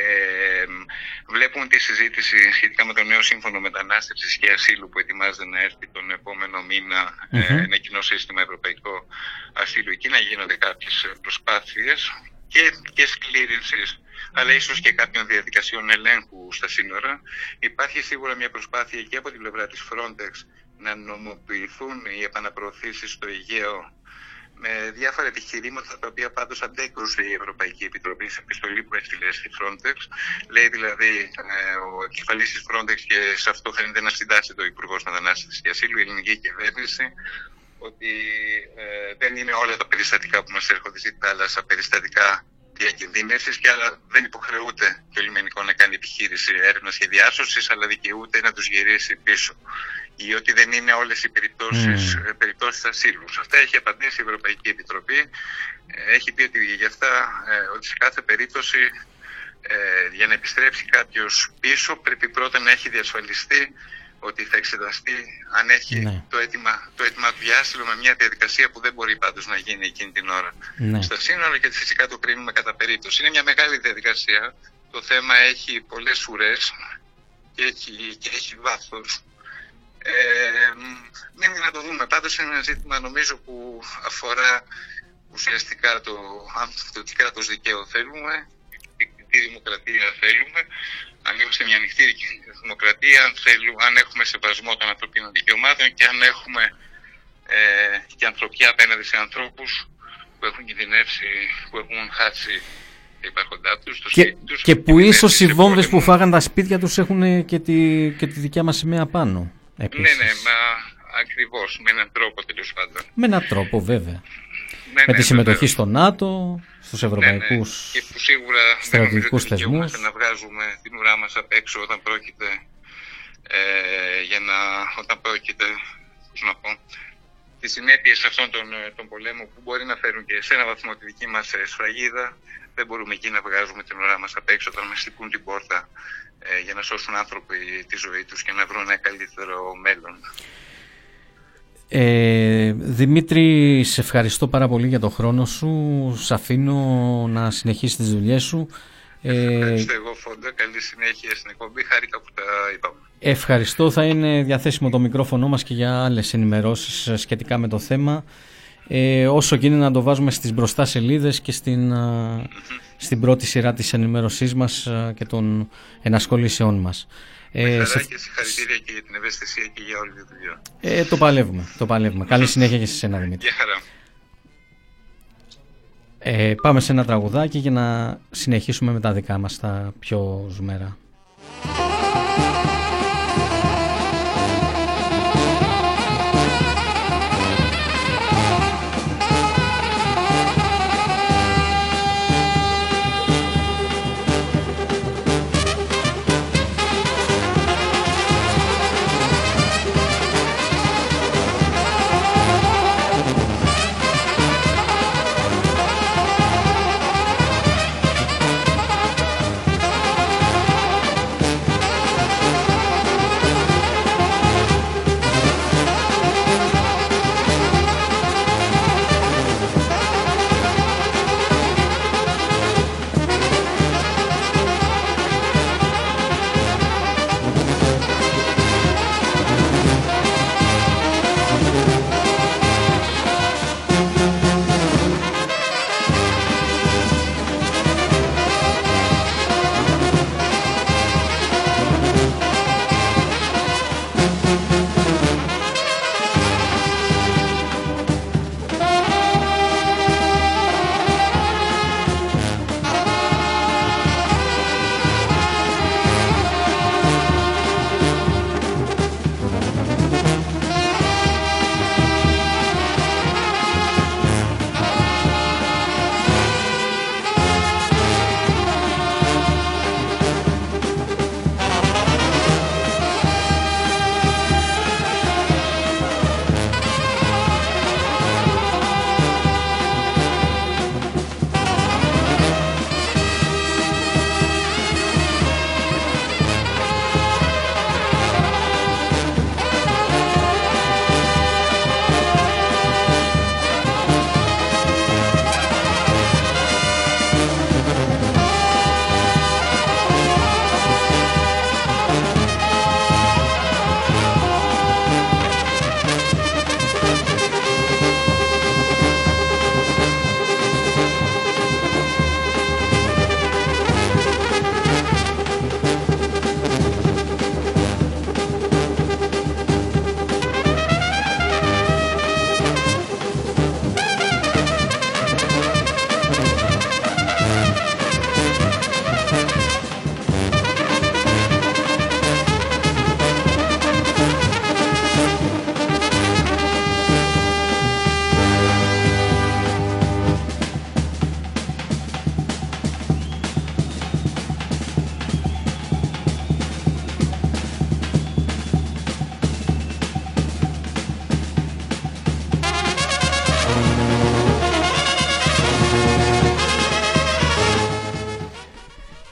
βλέπουμε τη συζήτηση σχετικά με το νέο σύμφωνο μετανάστευσης και ασύλου που ετοιμάζεται να έρθει τον επόμενο μήνα, mm-hmm. ένα κοινό σύστημα ευρωπαϊκό ασύλου. Εκεί να γίνονται κάποιες προσπάθειες και, και σκλήρινσεις, αλλά ίσως και κάποιων διαδικασιών ελέγχου στα σύνορα. Υπάρχει σίγουρα μια προσπάθεια και από την πλευρά της Frontex να νομοποιηθούν οι επαναπροωθήσεις στο Αιγαίο με διάφορα επιχειρήματα τα οποία πάντως αντέκρουσε η Ευρωπαϊκή Επιτροπή σε επιστολή που έστειλε στη Frontex. Λέει δηλαδή ε, ο επικεφαλής της Frontex, και σε αυτό φαίνεται να συντάσσει το Υπουργός Μετανάστευσης και Ασύλου, η ελληνική κυβέρνηση, ότι ε, δεν είναι όλα τα περιστατικά που μας έρχονται στη θάλασσα περιστατικά διακινδύνευσης και άλλα δεν υποχρεούται το λιμενικό να κάνει επιχείρηση έρευνας και διάσωσης, αλλά δικαιούται να τους γυρίσει πίσω. Ή ότι δεν είναι όλες οι περιπτώσεις, mm. περιπτώσεις ασύλου. Σε αυτά έχει απαντήσει η Ευρωπαϊκή Επιτροπή. Έχει πει ότι, για αυτά, ότι σε κάθε περίπτωση για να επιστρέψει κάποιος πίσω πρέπει πρώτα να έχει διασφαλιστεί ότι θα εξεταστεί αν έχει ναι. το αίτημα, το αίτημα του για άσυλο, με μια διαδικασία που δεν μπορεί πάντως να γίνει εκείνη την ώρα ναι. στα σύνορα, και φυσικά το κρίνουμε κατά περίπτωση. Είναι μια μεγάλη διαδικασία. Το θέμα έχει πολλές ουρές και έχει, και έχει βάθος. Ε, μένει να το δούμε. Πάντως είναι ένα ζήτημα, νομίζω, που αφορά ουσιαστικά το, το τι κράτος δικαίου θέλουμε, τι δημοκρατία θέλουμε, αν είμαστε μια ανοιχτή δημοκρατία, αν, θέλουμε, αν έχουμε σεβασμό των ανθρωπίνων δικαιωμάτων και αν έχουμε ε, και ανθρωπιά απέναντι σε ανθρώπους που έχουν κινδυνεύσει, που έχουν χάσει τα υπάρχοντά τους, το σπίτι τους. Και που ίσως οι βόμβες που φάγαν τα σπίτια τους έχουν και τη, και τη δικιά μας σημαία πάνω. Επίσης. Ναι, ναι, μα ακριβώς, με έναν τρόπο τέλος πάντων. Με έναν τρόπο, βέβαια. ναι, με τη συμμετοχή στο ΝΑΤΟ, στους ευρωπαϊκούς ναι, ναι. Και που σίγουρα στρατηγικούς θεσμούς. Και να βγάζουμε την ουρά μας απ' έξω όταν πρόκειται, ε, για να, όταν πρόκειται, πώς να πω, τις συνέπειες αυτών των, των πολέμων που μπορεί να φέρουν και σε ένα βαθμό τη δική μας σφραγίδα. Δεν μπορούμε εκεί να βγάζουμε την ουρά μας απ' έξω όταν μας χτυπούν την πόρτα, ε, για να σώσουν άνθρωποι τη ζωή τους και να βρουν ένα καλύτερο μέλλον. Ε, Δημήτρη, σε ευχαριστώ πάρα πολύ για τον χρόνο σου. Σε αφήνω να συνεχίσεις τις δουλειές σου. Ευχαριστώ εγώ, Φόντα. Καλή συνέχεια στην εκπομπή. Χάρηκα που τα είπαμε. Ευχαριστώ. Θα είναι διαθέσιμο το μικρόφωνο μας και για άλλες ενημερώσεις σχετικά με το θέμα. Ε, όσο γίνεται να το βάζουμε στις μπροστά σελίδες και στην, mm-hmm. στην πρώτη σειρά της ενημέρωσής μας και των ενασχολήσεών μας. Ε, σε... και συγχαρητήρια και για την ευαισθησία και για όλη τη δουλειά. Ε, το παλεύουμε, το παλεύουμε. Καλή συνέχεια και σε σένα, Δημήτρη. Γεια χαρά. Ε, πάμε σε ένα τραγουδάκι για να συνεχίσουμε με τα δικά μας τα πιο ζουμερά.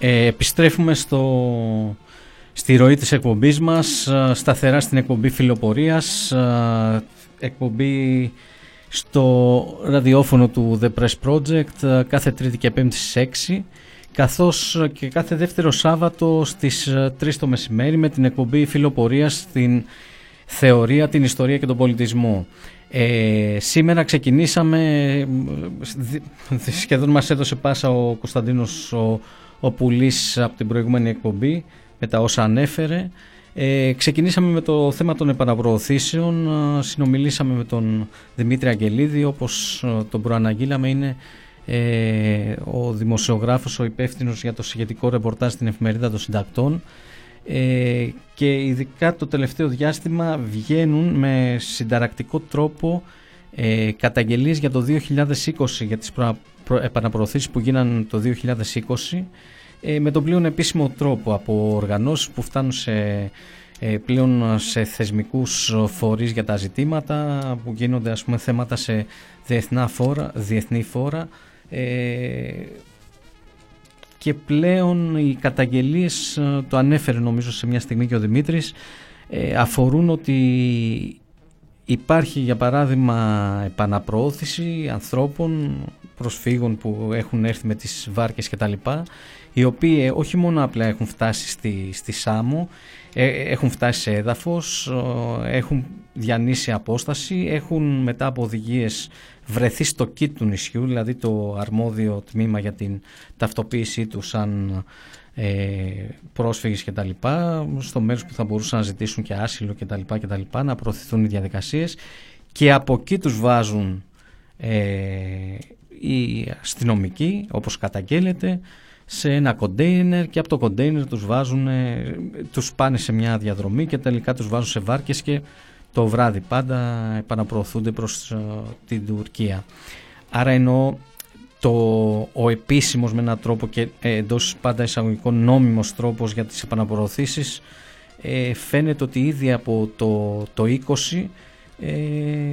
Ε, επιστρέφουμε στο, στη ροή της εκπομπής μας, σταθερά στην εκπομπή Φιλοπορίας, εκπομπή στο ραδιόφωνο του The Press Project κάθε Τρίτη και Πέμπτη στις έξι, καθώς και κάθε δεύτερο Σάββατο στις τρεις το μεσημέρι με την εκπομπή Φιλοπορίας στην θεωρία, την ιστορία και τον πολιτισμό. Ε, σήμερα ξεκινήσαμε, σχεδόν μας έδωσε πάσα ο Κωνσταντίνος ο ο Πουλής από την προηγούμενη εκπομπή με τα όσα ανέφερε. Ε, ξεκινήσαμε με το θέμα των επαναπροωθήσεων, συνομιλήσαμε με τον Δημήτρη Αγγελίδη, όπως τον προαναγγείλαμε είναι ε, ο δημοσιογράφος, ο υπεύθυνος για το σχετικό ρεπορτάζ στην Εφημερίδα των Συντακτών, ε, και ειδικά το τελευταίο διάστημα βγαίνουν με συνταρακτικό τρόπο Ε, καταγγελίες για το δύο χιλιάδες είκοσι, για τις προ, προ, επαναπροωθήσεις που γίνανε το δύο χιλιάδες είκοσι ε, με τον πλέον επίσημο τρόπο από οργανώσεις που φτάνουν σε, ε, πλέον σε θεσμικούς φορείς για τα ζητήματα που γίνονται, ας πούμε, θέματα σε διεθνά φόρα, διεθνή φόρα ε, και πλέον οι καταγγελίες, το ανέφερε νομίζω σε μια στιγμή και ο Δημήτρης, ε, αφορούν ότι υπάρχει, για παράδειγμα, επαναπροώθηση ανθρώπων, προσφύγων που έχουν έρθει με τις βάρκες κτλ. Οι οποίοι όχι μόνο απλά έχουν φτάσει στη, στη Σάμο, έχουν φτάσει σε έδαφος, έχουν διανύσει απόσταση, έχουν μετά από οδηγίες βρεθεί στο κίτ του νησιού, δηλαδή το αρμόδιο τμήμα για την ταυτοποίησή τους σαν ε, πρόσφυγες κτλ. Στο μέρος που θα μπορούσαν να ζητήσουν και άσυλο κτλ. κτλ να προωθηθούν οι διαδικασίες και από εκεί τους βάζουν ε, οι αστυνομικοί, όπως καταγγέλλεται, σε ένα κοντέινερ και από το κοντέινερ τους βάζουν, τους πάνε σε μια διαδρομή και τελικά τους βάζουν σε βάρκες και το βράδυ πάντα επαναπροωθούνται προς την Τουρκία. Άρα εννοώ το, ο επίσημος με έναν τρόπο και εντός πάντα εισαγωγικών νόμιμος τρόπος για τις επαναπροωθήσεις, ε, φαίνεται ότι ήδη από το, το είκοσι ε,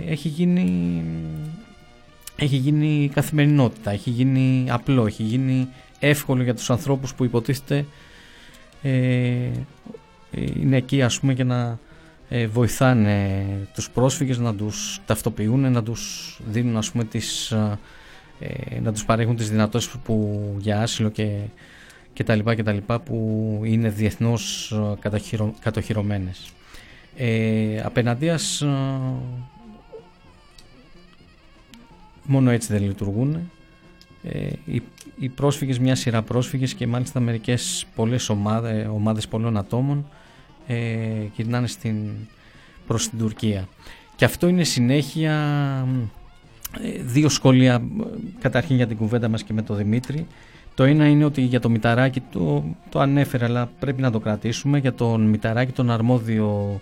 έχει γίνει... Έχει γίνει καθημερινότητα, έχει γίνει απλό, έχει γίνει εύκολο για τους ανθρώπους που υποτίθεται ε, είναι εκεί, ας πούμε, για να ε, βοηθάνε τους πρόσφυγες, να τους ταυτοποιούν, να τους δίνουν, ας πούμε, τις, ε, να τους παρέχουν τις δυνατότητες που, για άσυλο και, και, τα λοιπά και τα λοιπά που είναι διεθνώς κατοχυρο, κατοχυρωμένες. Ε, απέναντίας... Μόνο έτσι δεν λειτουργούν. Ε, οι, οι πρόσφυγες, μια σειρά πρόσφυγες και μάλιστα μερικές πολλές ομάδες, ομάδες πολλών ατόμων ε, γυρνάνε στην, προς την Τουρκία. Και αυτό είναι συνέχεια ε, δύο σχόλια καταρχήν για την κουβέντα μας και με τον Δημήτρη. Το ένα είναι ότι για τον Μηταράκη, το, το ανέφερε αλλά πρέπει να το κρατήσουμε, για τον Μηταράκη, τον αρμόδιο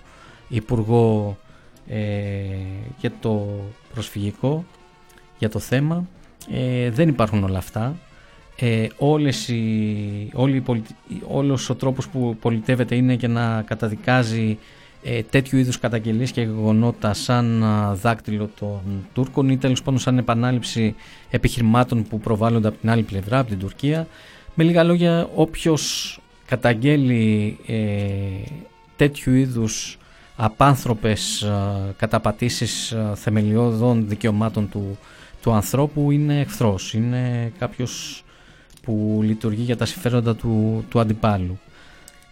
υπουργό ε, για το προσφυγικό, για το θέμα, ε, δεν υπάρχουν όλα αυτά. Ε, όλες οι, όλοι οι πολιτι... Όλος ο τρόπος που πολιτεύεται είναι για να καταδικάζει ε, τέτοιου είδους καταγγελίες και γεγονότα σαν δάκτυλο των Τούρκων ή τέλος πάντων σαν επανάληψη επιχειρημάτων που προβάλλονται από την άλλη πλευρά, από την Τουρκία. Με λίγα λόγια, όποιος καταγγέλει ε, τέτοιου είδους απάνθρωπες ε, καταπατήσεις ε, θεμελιώδων δικαιωμάτων του του ανθρώπου είναι εχθρός, είναι κάποιος που λειτουργεί για τα συμφέροντα του, του αντιπάλου.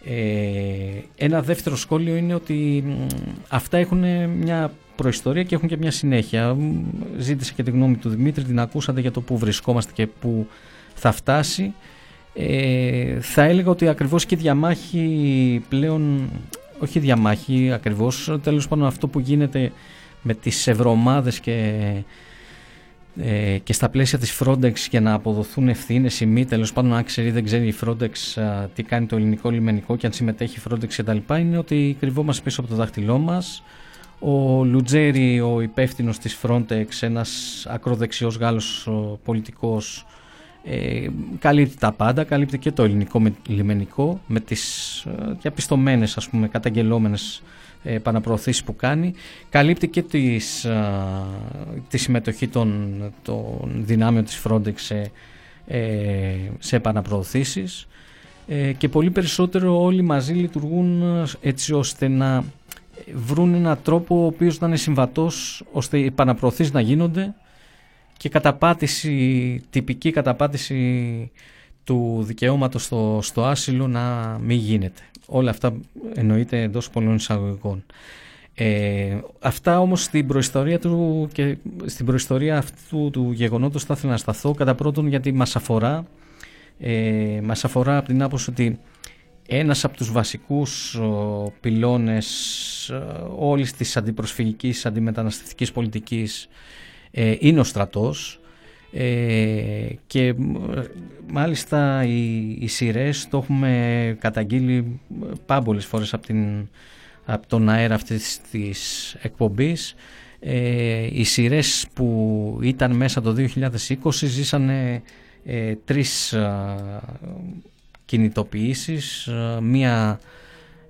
Ε, ένα δεύτερο σχόλιο είναι ότι αυτά έχουν μια προϊστορία και έχουν και μια συνέχεια. Ζήτησα και τη γνώμη του Δημήτρη, την ακούσατε, για το που βρισκόμαστε και που θα φτάσει. Ε, θα έλεγα ότι ακριβώς και διαμάχη πλέον, όχι διαμάχη ακριβώς, τέλος πάντων αυτό που γίνεται με τις ευρωομάδες και και στα πλαίσια της Frontex για να αποδοθούν ευθύνες ή μη, τέλος πάντων αν ξέρει δεν ξέρει η Frontex τι κάνει το ελληνικό λιμενικό και αν συμμετέχει η Frontex και τα λοιπά, είναι ότι κρυβόμαστε πίσω από το δάχτυλό μας. Ο Λουτζέρη, ο υπεύθυνος της Frontex, ένας ακροδεξιός Γάλλος πολιτικός, ε, καλύπτει τα πάντα, καλύπτει και το ελληνικό λιμενικό με τις διαπιστωμένες, ας πούμε, καταγγελόμενες επαναπροωθήσεις που κάνει, καλύπτει και τις, α, τη συμμετοχή των, των δυνάμεων της Frontex σε, ε, σε επαναπροωθήσεις ε, και πολύ περισσότερο όλοι μαζί λειτουργούν έτσι ώστε να βρουν έναν τρόπο ο οποίος να είναι συμβατός ώστε οι επαναπροωθήσεις να γίνονται και καταπάτηση, τυπική καταπάτηση του δικαιώματος στο, στο άσυλο να μην γίνεται. Όλα αυτά εννοείται εντός πολλών εισαγωγικών. Ε, αυτά όμως στην προϊστορία του και στην προϊστορία αυτού του γεγονότος θα ήθελα να σταθώ. Κατά πρώτον, γιατί μας αφορά, ε, μας αφορά από την άποψη ότι ένας από τους βασικούς ο, πυλώνες ο, όλης της αντιπροσφυγικής, αντιμεταναστευτικής πολιτικής ε, είναι ο στρατός. Ε, και μάλιστα οι, οι σειρές το έχουμε καταγγείλει πάμπολες φορές από, την, από τον αέρα αυτής της εκπομπής, ε, οι σειρές που ήταν μέσα το δύο χιλιάδες είκοσι ζήσανε ε, τρεις ε, κινητοποιήσεις, ε, μία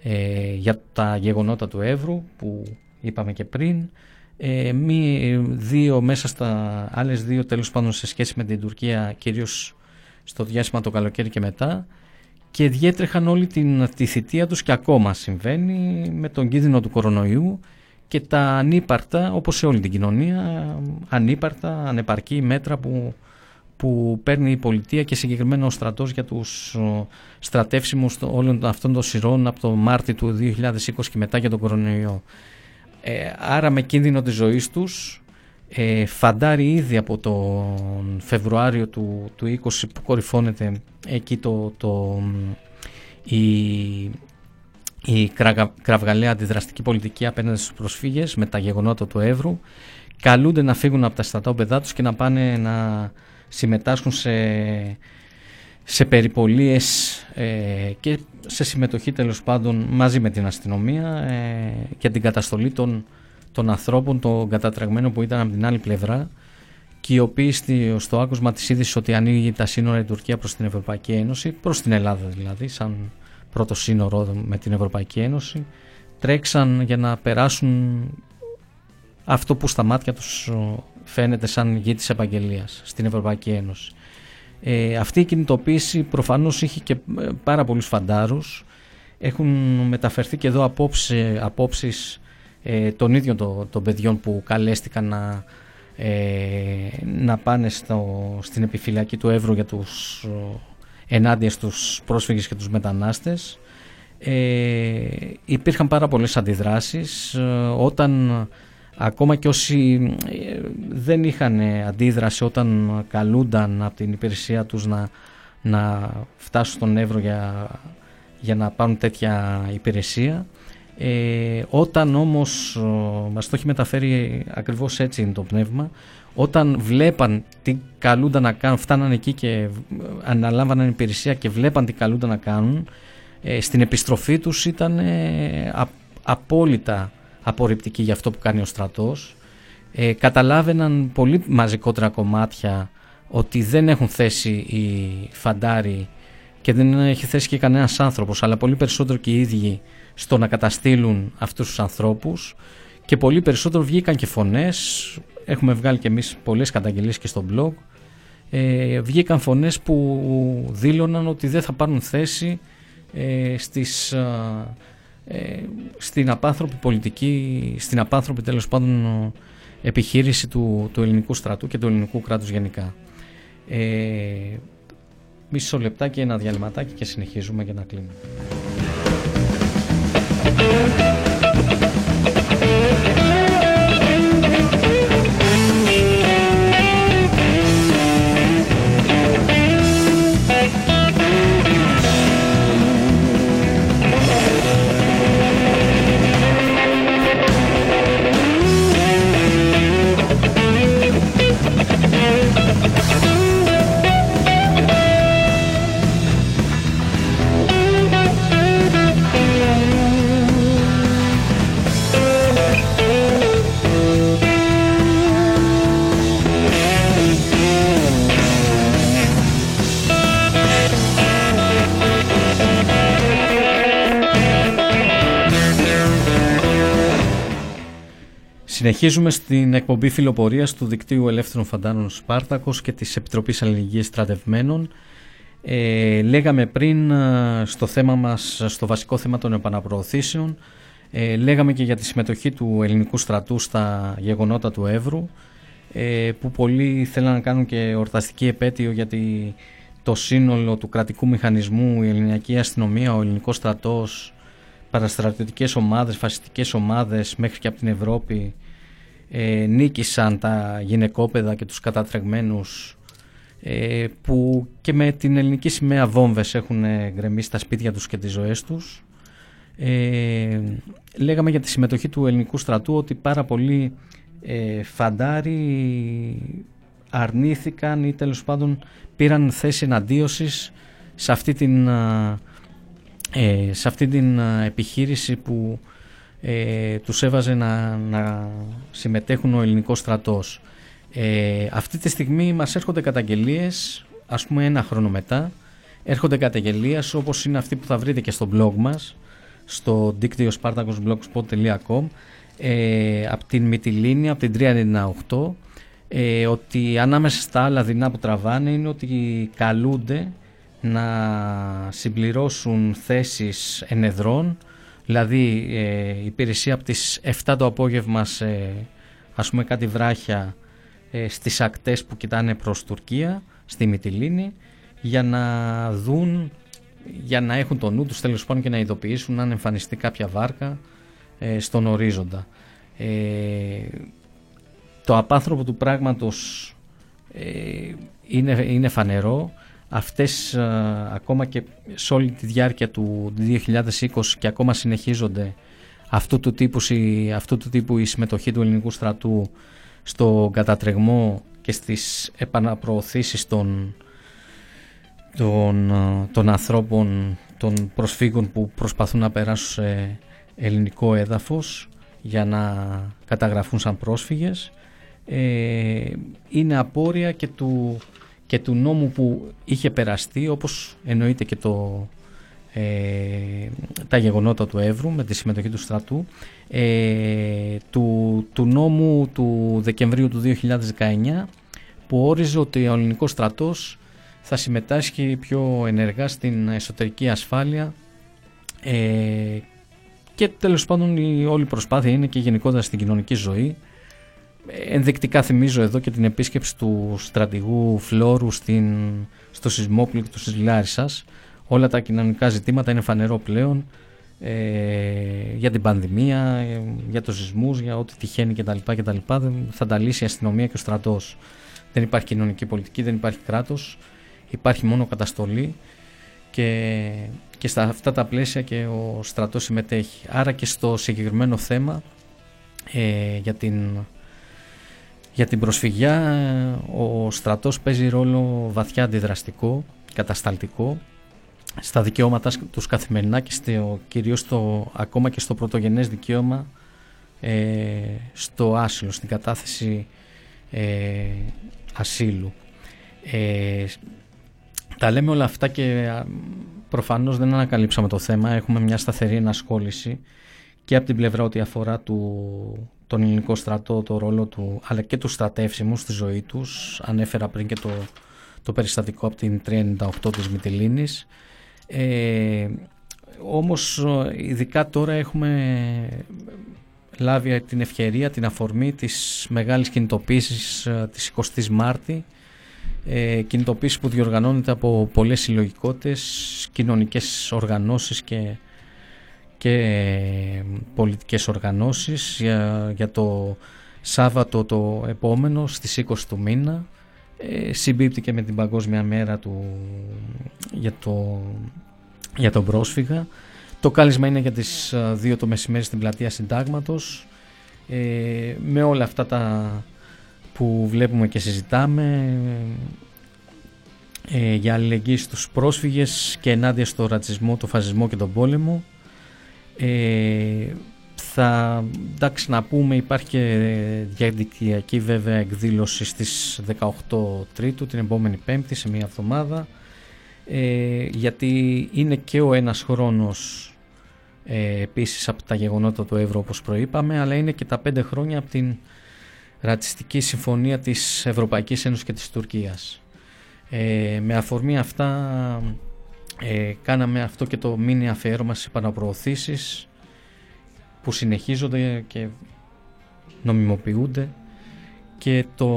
ε, για τα γεγονότα του Εύρου που είπαμε και πριν, ε, μη, δύο μέσα στα άλλες δύο τέλος πάντων σε σχέση με την Τουρκία, κυρίως στο διάστημα το καλοκαίρι και μετά, και διέτρεχαν όλη την, τη θητεία τους και ακόμα συμβαίνει με τον κίνδυνο του κορονοϊού και τα ανύπαρτα, όπως σε όλη την κοινωνία, ανύπαρτα, ανεπαρκή μέτρα που, που παίρνει η πολιτεία και συγκεκριμένα ο στρατός για τους στρατεύσιμους όλων αυτών των σειρών από τον Μάρτιο του δύο χιλιάδες είκοσι και μετά για τον κορονοϊό. Ε, άρα με κίνδυνο της ζωής τους, ε, φαντάρει ήδη από τον Φεβρουάριο του, του είκοσι που κορυφώνεται εκεί το, το, η, η κρα, κραυγαλαία αντιδραστική πολιτική απέναντι στους προσφύγες με τα γεγονότα του Εύρου, καλούνται να φύγουν από τα στρατόπεδά τους και να πάνε να συμμετάσχουν σε, σε περιπολίες ε, και σε συμμετοχή τέλος πάντων μαζί με την αστυνομία ε, και την καταστολή των των ανθρώπων, των κατατραγμένων που ήταν από την άλλη πλευρά και οι οποίοι στο άκουσμα της είδησης ότι ανοίγει τα σύνορα η Τουρκία προς την Ευρωπαϊκή Ένωση, προς την Ελλάδα δηλαδή, σαν πρώτο σύνορο με την Ευρωπαϊκή Ένωση, τρέξαν για να περάσουν αυτό που στα μάτια τους φαίνεται σαν γη της επαγγελίας στην Ευρωπαϊκή Ένωση. Ε, αυτή η κινητοποίηση προφανώς είχε και πάρα πολλούς φαντάρους. Έχουν μεταφερθεί και εδώ απόψε, απόψεις των ίδιων των, των παιδιών που καλέστηκαν να, ε, να πάνε στο, στην επιφυλακή του Εύρου για τους ενάντια στους πρόσφυγες και τους μετανάστες. Ε, υπήρχαν πάρα πολλές αντιδράσεις ε, όταν ακόμα και όσοι ε, δεν είχαν αντίδραση όταν καλούνταν από την υπηρεσία τους να, να φτάσουν στον Εύρο για, για να πάρουν τέτοια υπηρεσία. Ε, όταν όμως μας το έχει μεταφέρει ακριβώς έτσι είναι το πνεύμα, όταν βλέπαν τι καλούνταν να κάνουν, φτάναν εκεί και αναλάμβαναν υπηρεσία και βλέπαν τι καλούνταν να κάνουν, ε, στην επιστροφή τους ήταν ε, α, απόλυτα απορριπτική για αυτό που κάνει ο στρατός. Ε, καταλάβαιναν πολύ μαζικότερα κομμάτια ότι δεν έχουν θέση οι φαντάροι και δεν έχει θέση και κανένας άνθρωπος, αλλά πολύ περισσότερο και οι ίδιοι στο να καταστήλουν αυτούς τους ανθρώπους, και πολύ περισσότερο βγήκαν και φωνές, έχουμε βγάλει και εμείς πολλές καταγγελίες και στο blog, ε, βγήκαν φωνές που δήλωναν ότι δεν θα πάρουν θέση ε, στις, ε, στην απάνθρωπη πολιτική, στην απάνθρωπη τέλος πάντων επιχείρηση του, του ελληνικού στρατού και του ελληνικού κράτους γενικά. Ε, μισό λεπτάκι, ένα διαλυματάκι και συνεχίζουμε για να κλείνουμε. Συνεχίζουμε στην εκπομπή φιλοπορίας του Δικτύου Ελεύθερων Φαντάρων Σπάρτακος και της Επιτροπής Αλληλεγγύης Στρατευμένων. Ε, λέγαμε πριν στο θέμα μας, στο βασικό θέμα των επαναπροωθήσεων, ε, λέγαμε και για τη συμμετοχή του ελληνικού στρατού στα γεγονότα του Εύρου, ε, που πολλοί θέλαν να κάνουν και εορταστική επέτειο, γιατί το σύνολο του κρατικού μηχανισμού, η ελληνική αστυνομία, ο ελληνικός στρατός, παραστρατιωτικές ομάδες, φασιστικές ομάδες μέχρι και από την Ευρώπη, Ε, νίκησαν τα γυναικόπαιδα και τους κατατρεγμένους, ε, που και με την ελληνική σημαία βόμβες έχουν γκρεμίσει τα σπίτια τους και τις ζωές τους. Ε, λέγαμε για τη συμμετοχή του ελληνικού στρατού ότι πάρα πολλοί ε, φαντάροι αρνήθηκαν ή τέλος πάντων πήραν θέση εναντίωσης σε αυτή την, ε, σε αυτή την επιχείρηση που ε, τους έβαζε να, να συμμετέχουν ο ελληνικός στρατός. Ε, αυτή τη στιγμή μας έρχονται καταγγελίες, ας πούμε ένα χρόνο μετά, έρχονται καταγγελίες όπως είναι αυτή που θα βρείτε και στο blog μας, στο δίκτυο Spartacus blogspot τελεία com, ε, από την Μυτιλήνη, από την τριακόσια ενενήντα οκτώ, ε, ότι ανάμεσα στα άλλα δεινά που τραβάνε είναι ότι καλούνται να συμπληρώσουν θέσεις ενεδρών, δηλαδή ε, η υπηρεσία από τις εφτά το απόγευμα σε, ας πούμε, κάτι βράχια ε, στις ακτές που κοιτάνε προς Τουρκία, στη Μυτιλήνη, για να δουν, για να έχουν το νου τους τέλος πάντων και να ειδοποιήσουν αν εμφανιστεί κάποια βάρκα ε, στον ορίζοντα. Ε, το απάνθρωπο του πράγματος ε, είναι, είναι φανερό. Αυτές α, ακόμα και σε όλη τη διάρκεια του δύο χιλιάδες είκοσι και ακόμα συνεχίζονται αυτού του τύπου, αυτού του τύπου η συμμετοχή του ελληνικού στρατού στο κατατρεγμό και στις επαναπροωθήσεις των, των, των ανθρώπων, των προσφύγων που προσπαθούν να περάσουν σε ελληνικό έδαφος για να καταγραφούν σαν πρόσφυγες, ε, είναι απόρρια και του... και του νόμου που είχε περαστεί, όπως εννοείται και το, ε, τα γεγονότα του Εύρου με τη συμμετοχή του στρατού, ε, του, του νόμου του Δεκεμβρίου του δύο χιλιάδες δεκαεννιά που όριζε ότι ο ελληνικός στρατός θα συμμετάσχει πιο ενεργά στην εσωτερική ασφάλεια, ε, και τέλος πάντων η όλη προσπάθεια είναι και γενικότερα στην κοινωνική ζωή. Ενδεικτικά θυμίζω εδώ και την επίσκεψη του στρατηγού Φλόρου στην, στο σεισμόπληκτο της Λάρισας. Όλα τα κοινωνικά ζητήματα είναι φανερό πλέον, ε, για την πανδημία, ε, για τους σεισμούς, για ό,τι τυχαίνει κτλ. κτλ. Θα τα λύσει η αστυνομία και ο στρατός. Δεν υπάρχει κοινωνική πολιτική, δεν υπάρχει κράτος, υπάρχει μόνο καταστολή και, και στα αυτά τα πλαίσια και ο στρατός συμμετέχει. Άρα και στο συγκεκριμένο θέμα ε, για την... Για την προσφυγιά ο στρατός παίζει ρόλο βαθιά αντιδραστικό, κατασταλτικό στα δικαιώματα τους καθημερινά και στο, κυρίως στο, ακόμα και στο πρωτογενές δικαίωμα ε, στο άσυλο, στην κατάθεση ε, ασύλου. Ε, τα λέμε όλα αυτά και προφανώς δεν ανακαλύψαμε το θέμα, έχουμε μια σταθερή ενασχόληση και από την πλευρά ότι αφορά του, τον ελληνικό στρατό, το ρόλο του, αλλά και τους στρατεύσιμους στη ζωή τους. Ανέφερα πριν και το, το περιστατικό από την τριακόσια ενενήντα οκτώ της Μυτιλήνης. Ε, όμως ειδικά τώρα έχουμε λάβει την ευκαιρία, την αφορμή της μεγάλης κινητοποίησης της εικοστής Μάρτη, ε, κινητοποίηση που διοργανώνεται από πολλές συλλογικότητες, κοινωνικές οργανώσεις και και πολιτικές οργανώσεις για, για το Σάββατο το επόμενο στις είκοσι του μήνα. Ε, συμπίπτει και με την Παγκόσμια Μέρα του, για, το, για τον πρόσφυγα. Το κάλεσμα είναι για τις δύο το μεσημέρι στην πλατεία Συντάγματος, ε, με όλα αυτά τα που βλέπουμε και συζητάμε, ε, για αλληλεγγύη στους πρόσφυγες και ενάντια στο ρατσισμό, το φασισμό και τον πόλεμο. Ε, θα εντάξει να πούμε υπάρχει και διαδικτυακή βέβαια εκδήλωση στις δεκαοκτώ Τρίτου, την επόμενη Πέμπτη, σε μία εβδομάδα, ε, γιατί είναι και ο ένας χρόνος ε, επίσης από τα γεγονότα του Εύρου όπως προείπαμε, αλλά είναι και τα πέντε χρόνια από την ρατσιστική συμφωνία της Ευρωπαϊκής Ένωσης και της Τουρκίας. Ε, με αφορμή αυτά Ε, κάναμε αυτό και το μίνι αφιέρωμα στις επαναπροωθήσεις που συνεχίζονται και νομιμοποιούνται και το,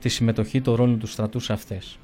τη συμμετοχή, το ρόλο του στρατού σε αυτές.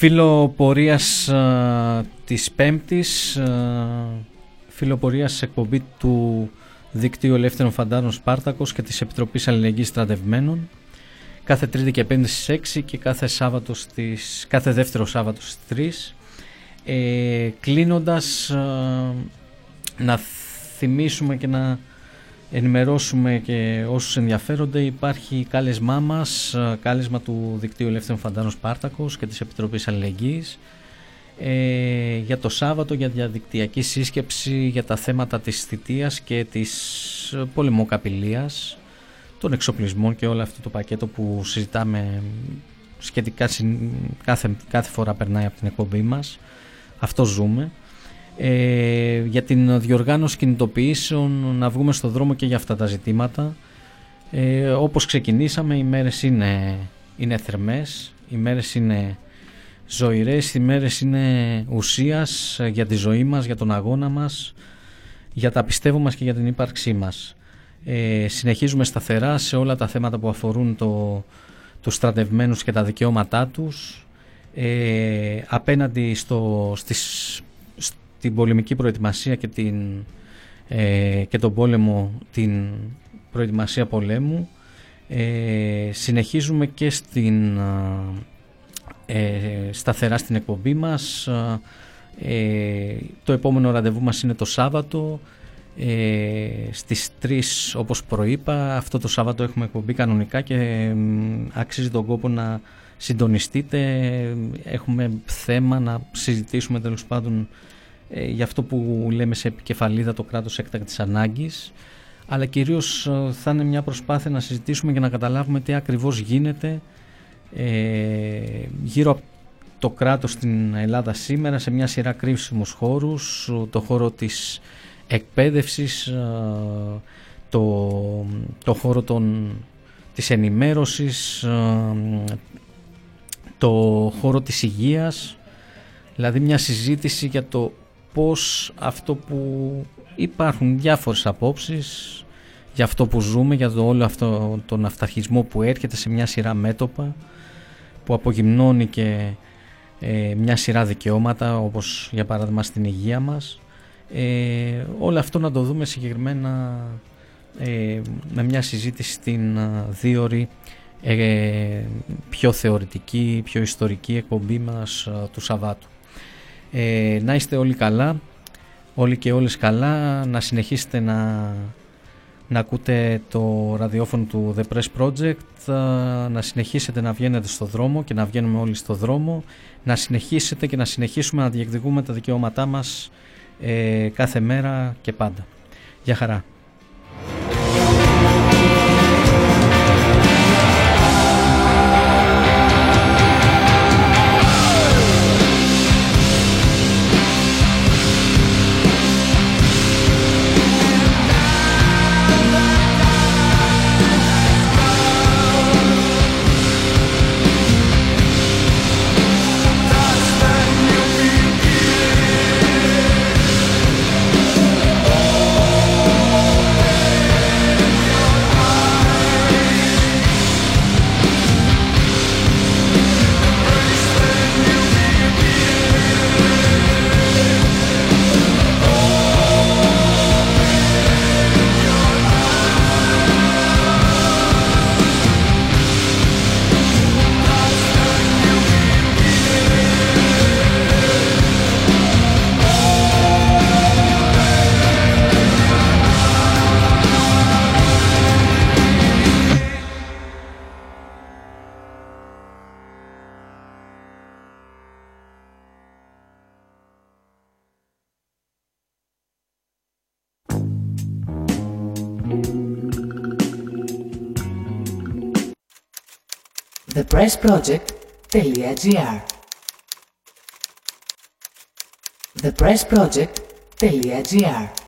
Φίλο πορείας α, της Πέμπτης, α, φίλο πορείας εκπομπή του Δικτύου Ελεύθερων Φαντάρων Σπάρτακος και της Επιτροπής Αλληλεγγύης Στρατευμένων, κάθε Τρίτη και Πέμπτη στις έξι και κάθε, Σάββατο στις, κάθε δεύτερο Σάββατο στις τρεις. Ε, κλείνοντας, α, να θυμίσουμε και να ενημερώσουμε και όσους ενδιαφέρονται, υπάρχει κάλεσμά μας, κάλεσμα του Δικτύου Ελεύθερων Φαντάρων Σπάρτακος και της Επιτροπής Αλληλεγγύης ε, για το Σάββατο, για διαδικτυακή σύσκεψη για τα θέματα της θητείας και της πολεμοκαπηλείας, των εξοπλισμών και όλο αυτό το πακέτο που συζητάμε σχετικά κάθε, κάθε φορά περνάει από την εκπομπή μας. Αυτό ζούμε. Ε, για την διοργάνωση κινητοποιήσεων, να βγούμε στον δρόμο και για αυτά τα ζητήματα. Ε, όπως ξεκινήσαμε, οι μέρες είναι, είναι θερμές, οι μέρες είναι ζωηρές, οι μέρες είναι ουσίας για τη ζωή μας, για τον αγώνα μας, για τα πιστεύω μας και για την ύπαρξή μας. Ε, συνεχίζουμε σταθερά σε όλα τα θέματα που αφορούν το, τους στρατευμένους και τα δικαιώματά τους, ε, απέναντι στο, στις την πολεμική προετοιμασία και, την, ε, και τον πόλεμο, την προετοιμασία πολέμου. Ε, συνεχίζουμε και στην, ε, σταθερά στην εκπομπή μας. Ε, το επόμενο ραντεβού μας είναι το Σάββατο ε, στις τρεις, όπως προείπα. Αυτό το Σάββατο έχουμε εκπομπή κανονικά και ε, ε, αξίζει τον κόπο να συντονιστείτε. Έχουμε θέμα να συζητήσουμε, τέλος πάντων, για αυτό που λέμε σε επικεφαλίδα το κράτος έκτακτης ανάγκης, αλλά κυρίως θα είναι μια προσπάθεια να συζητήσουμε και να καταλάβουμε τι ακριβώς γίνεται ε, γύρω από το κράτος στην Ελλάδα σήμερα, σε μια σειρά κρίσιμους χώρους, το χώρο της εκπαίδευσης, το, το χώρο των, της ενημέρωσης, το χώρο της υγείας, δηλαδή μια συζήτηση για το πώς αυτό που υπάρχουν διάφορες απόψεις για αυτό που ζούμε, για το όλο αυτό τον αυταρχισμό που έρχεται σε μια σειρά μέτωπα, που απογυμνώνει και ε, μια σειρά δικαιώματα, όπως για παράδειγμα στην υγεία μας. Ε, όλο αυτό να το δούμε συγκεκριμένα ε, με μια συζήτηση στην δίωρη, ε, πιο θεωρητική, πιο ιστορική εκπομπή μας ε, του Σαββάτου. Ε, να είστε όλοι καλά, όλοι και όλες καλά, να συνεχίσετε να, να ακούτε το ραδιόφωνο του The Press Project, να συνεχίσετε να βγαίνετε στο δρόμο και να βγαίνουμε όλοι στο δρόμο, να συνεχίσετε και να συνεχίσουμε να διεκδικούμε τα δικαιώματά μας ε, κάθε μέρα και πάντα. Γεια χαρά. The Press Project τελεία τζι άρ The Press Project τελεία τζι άρ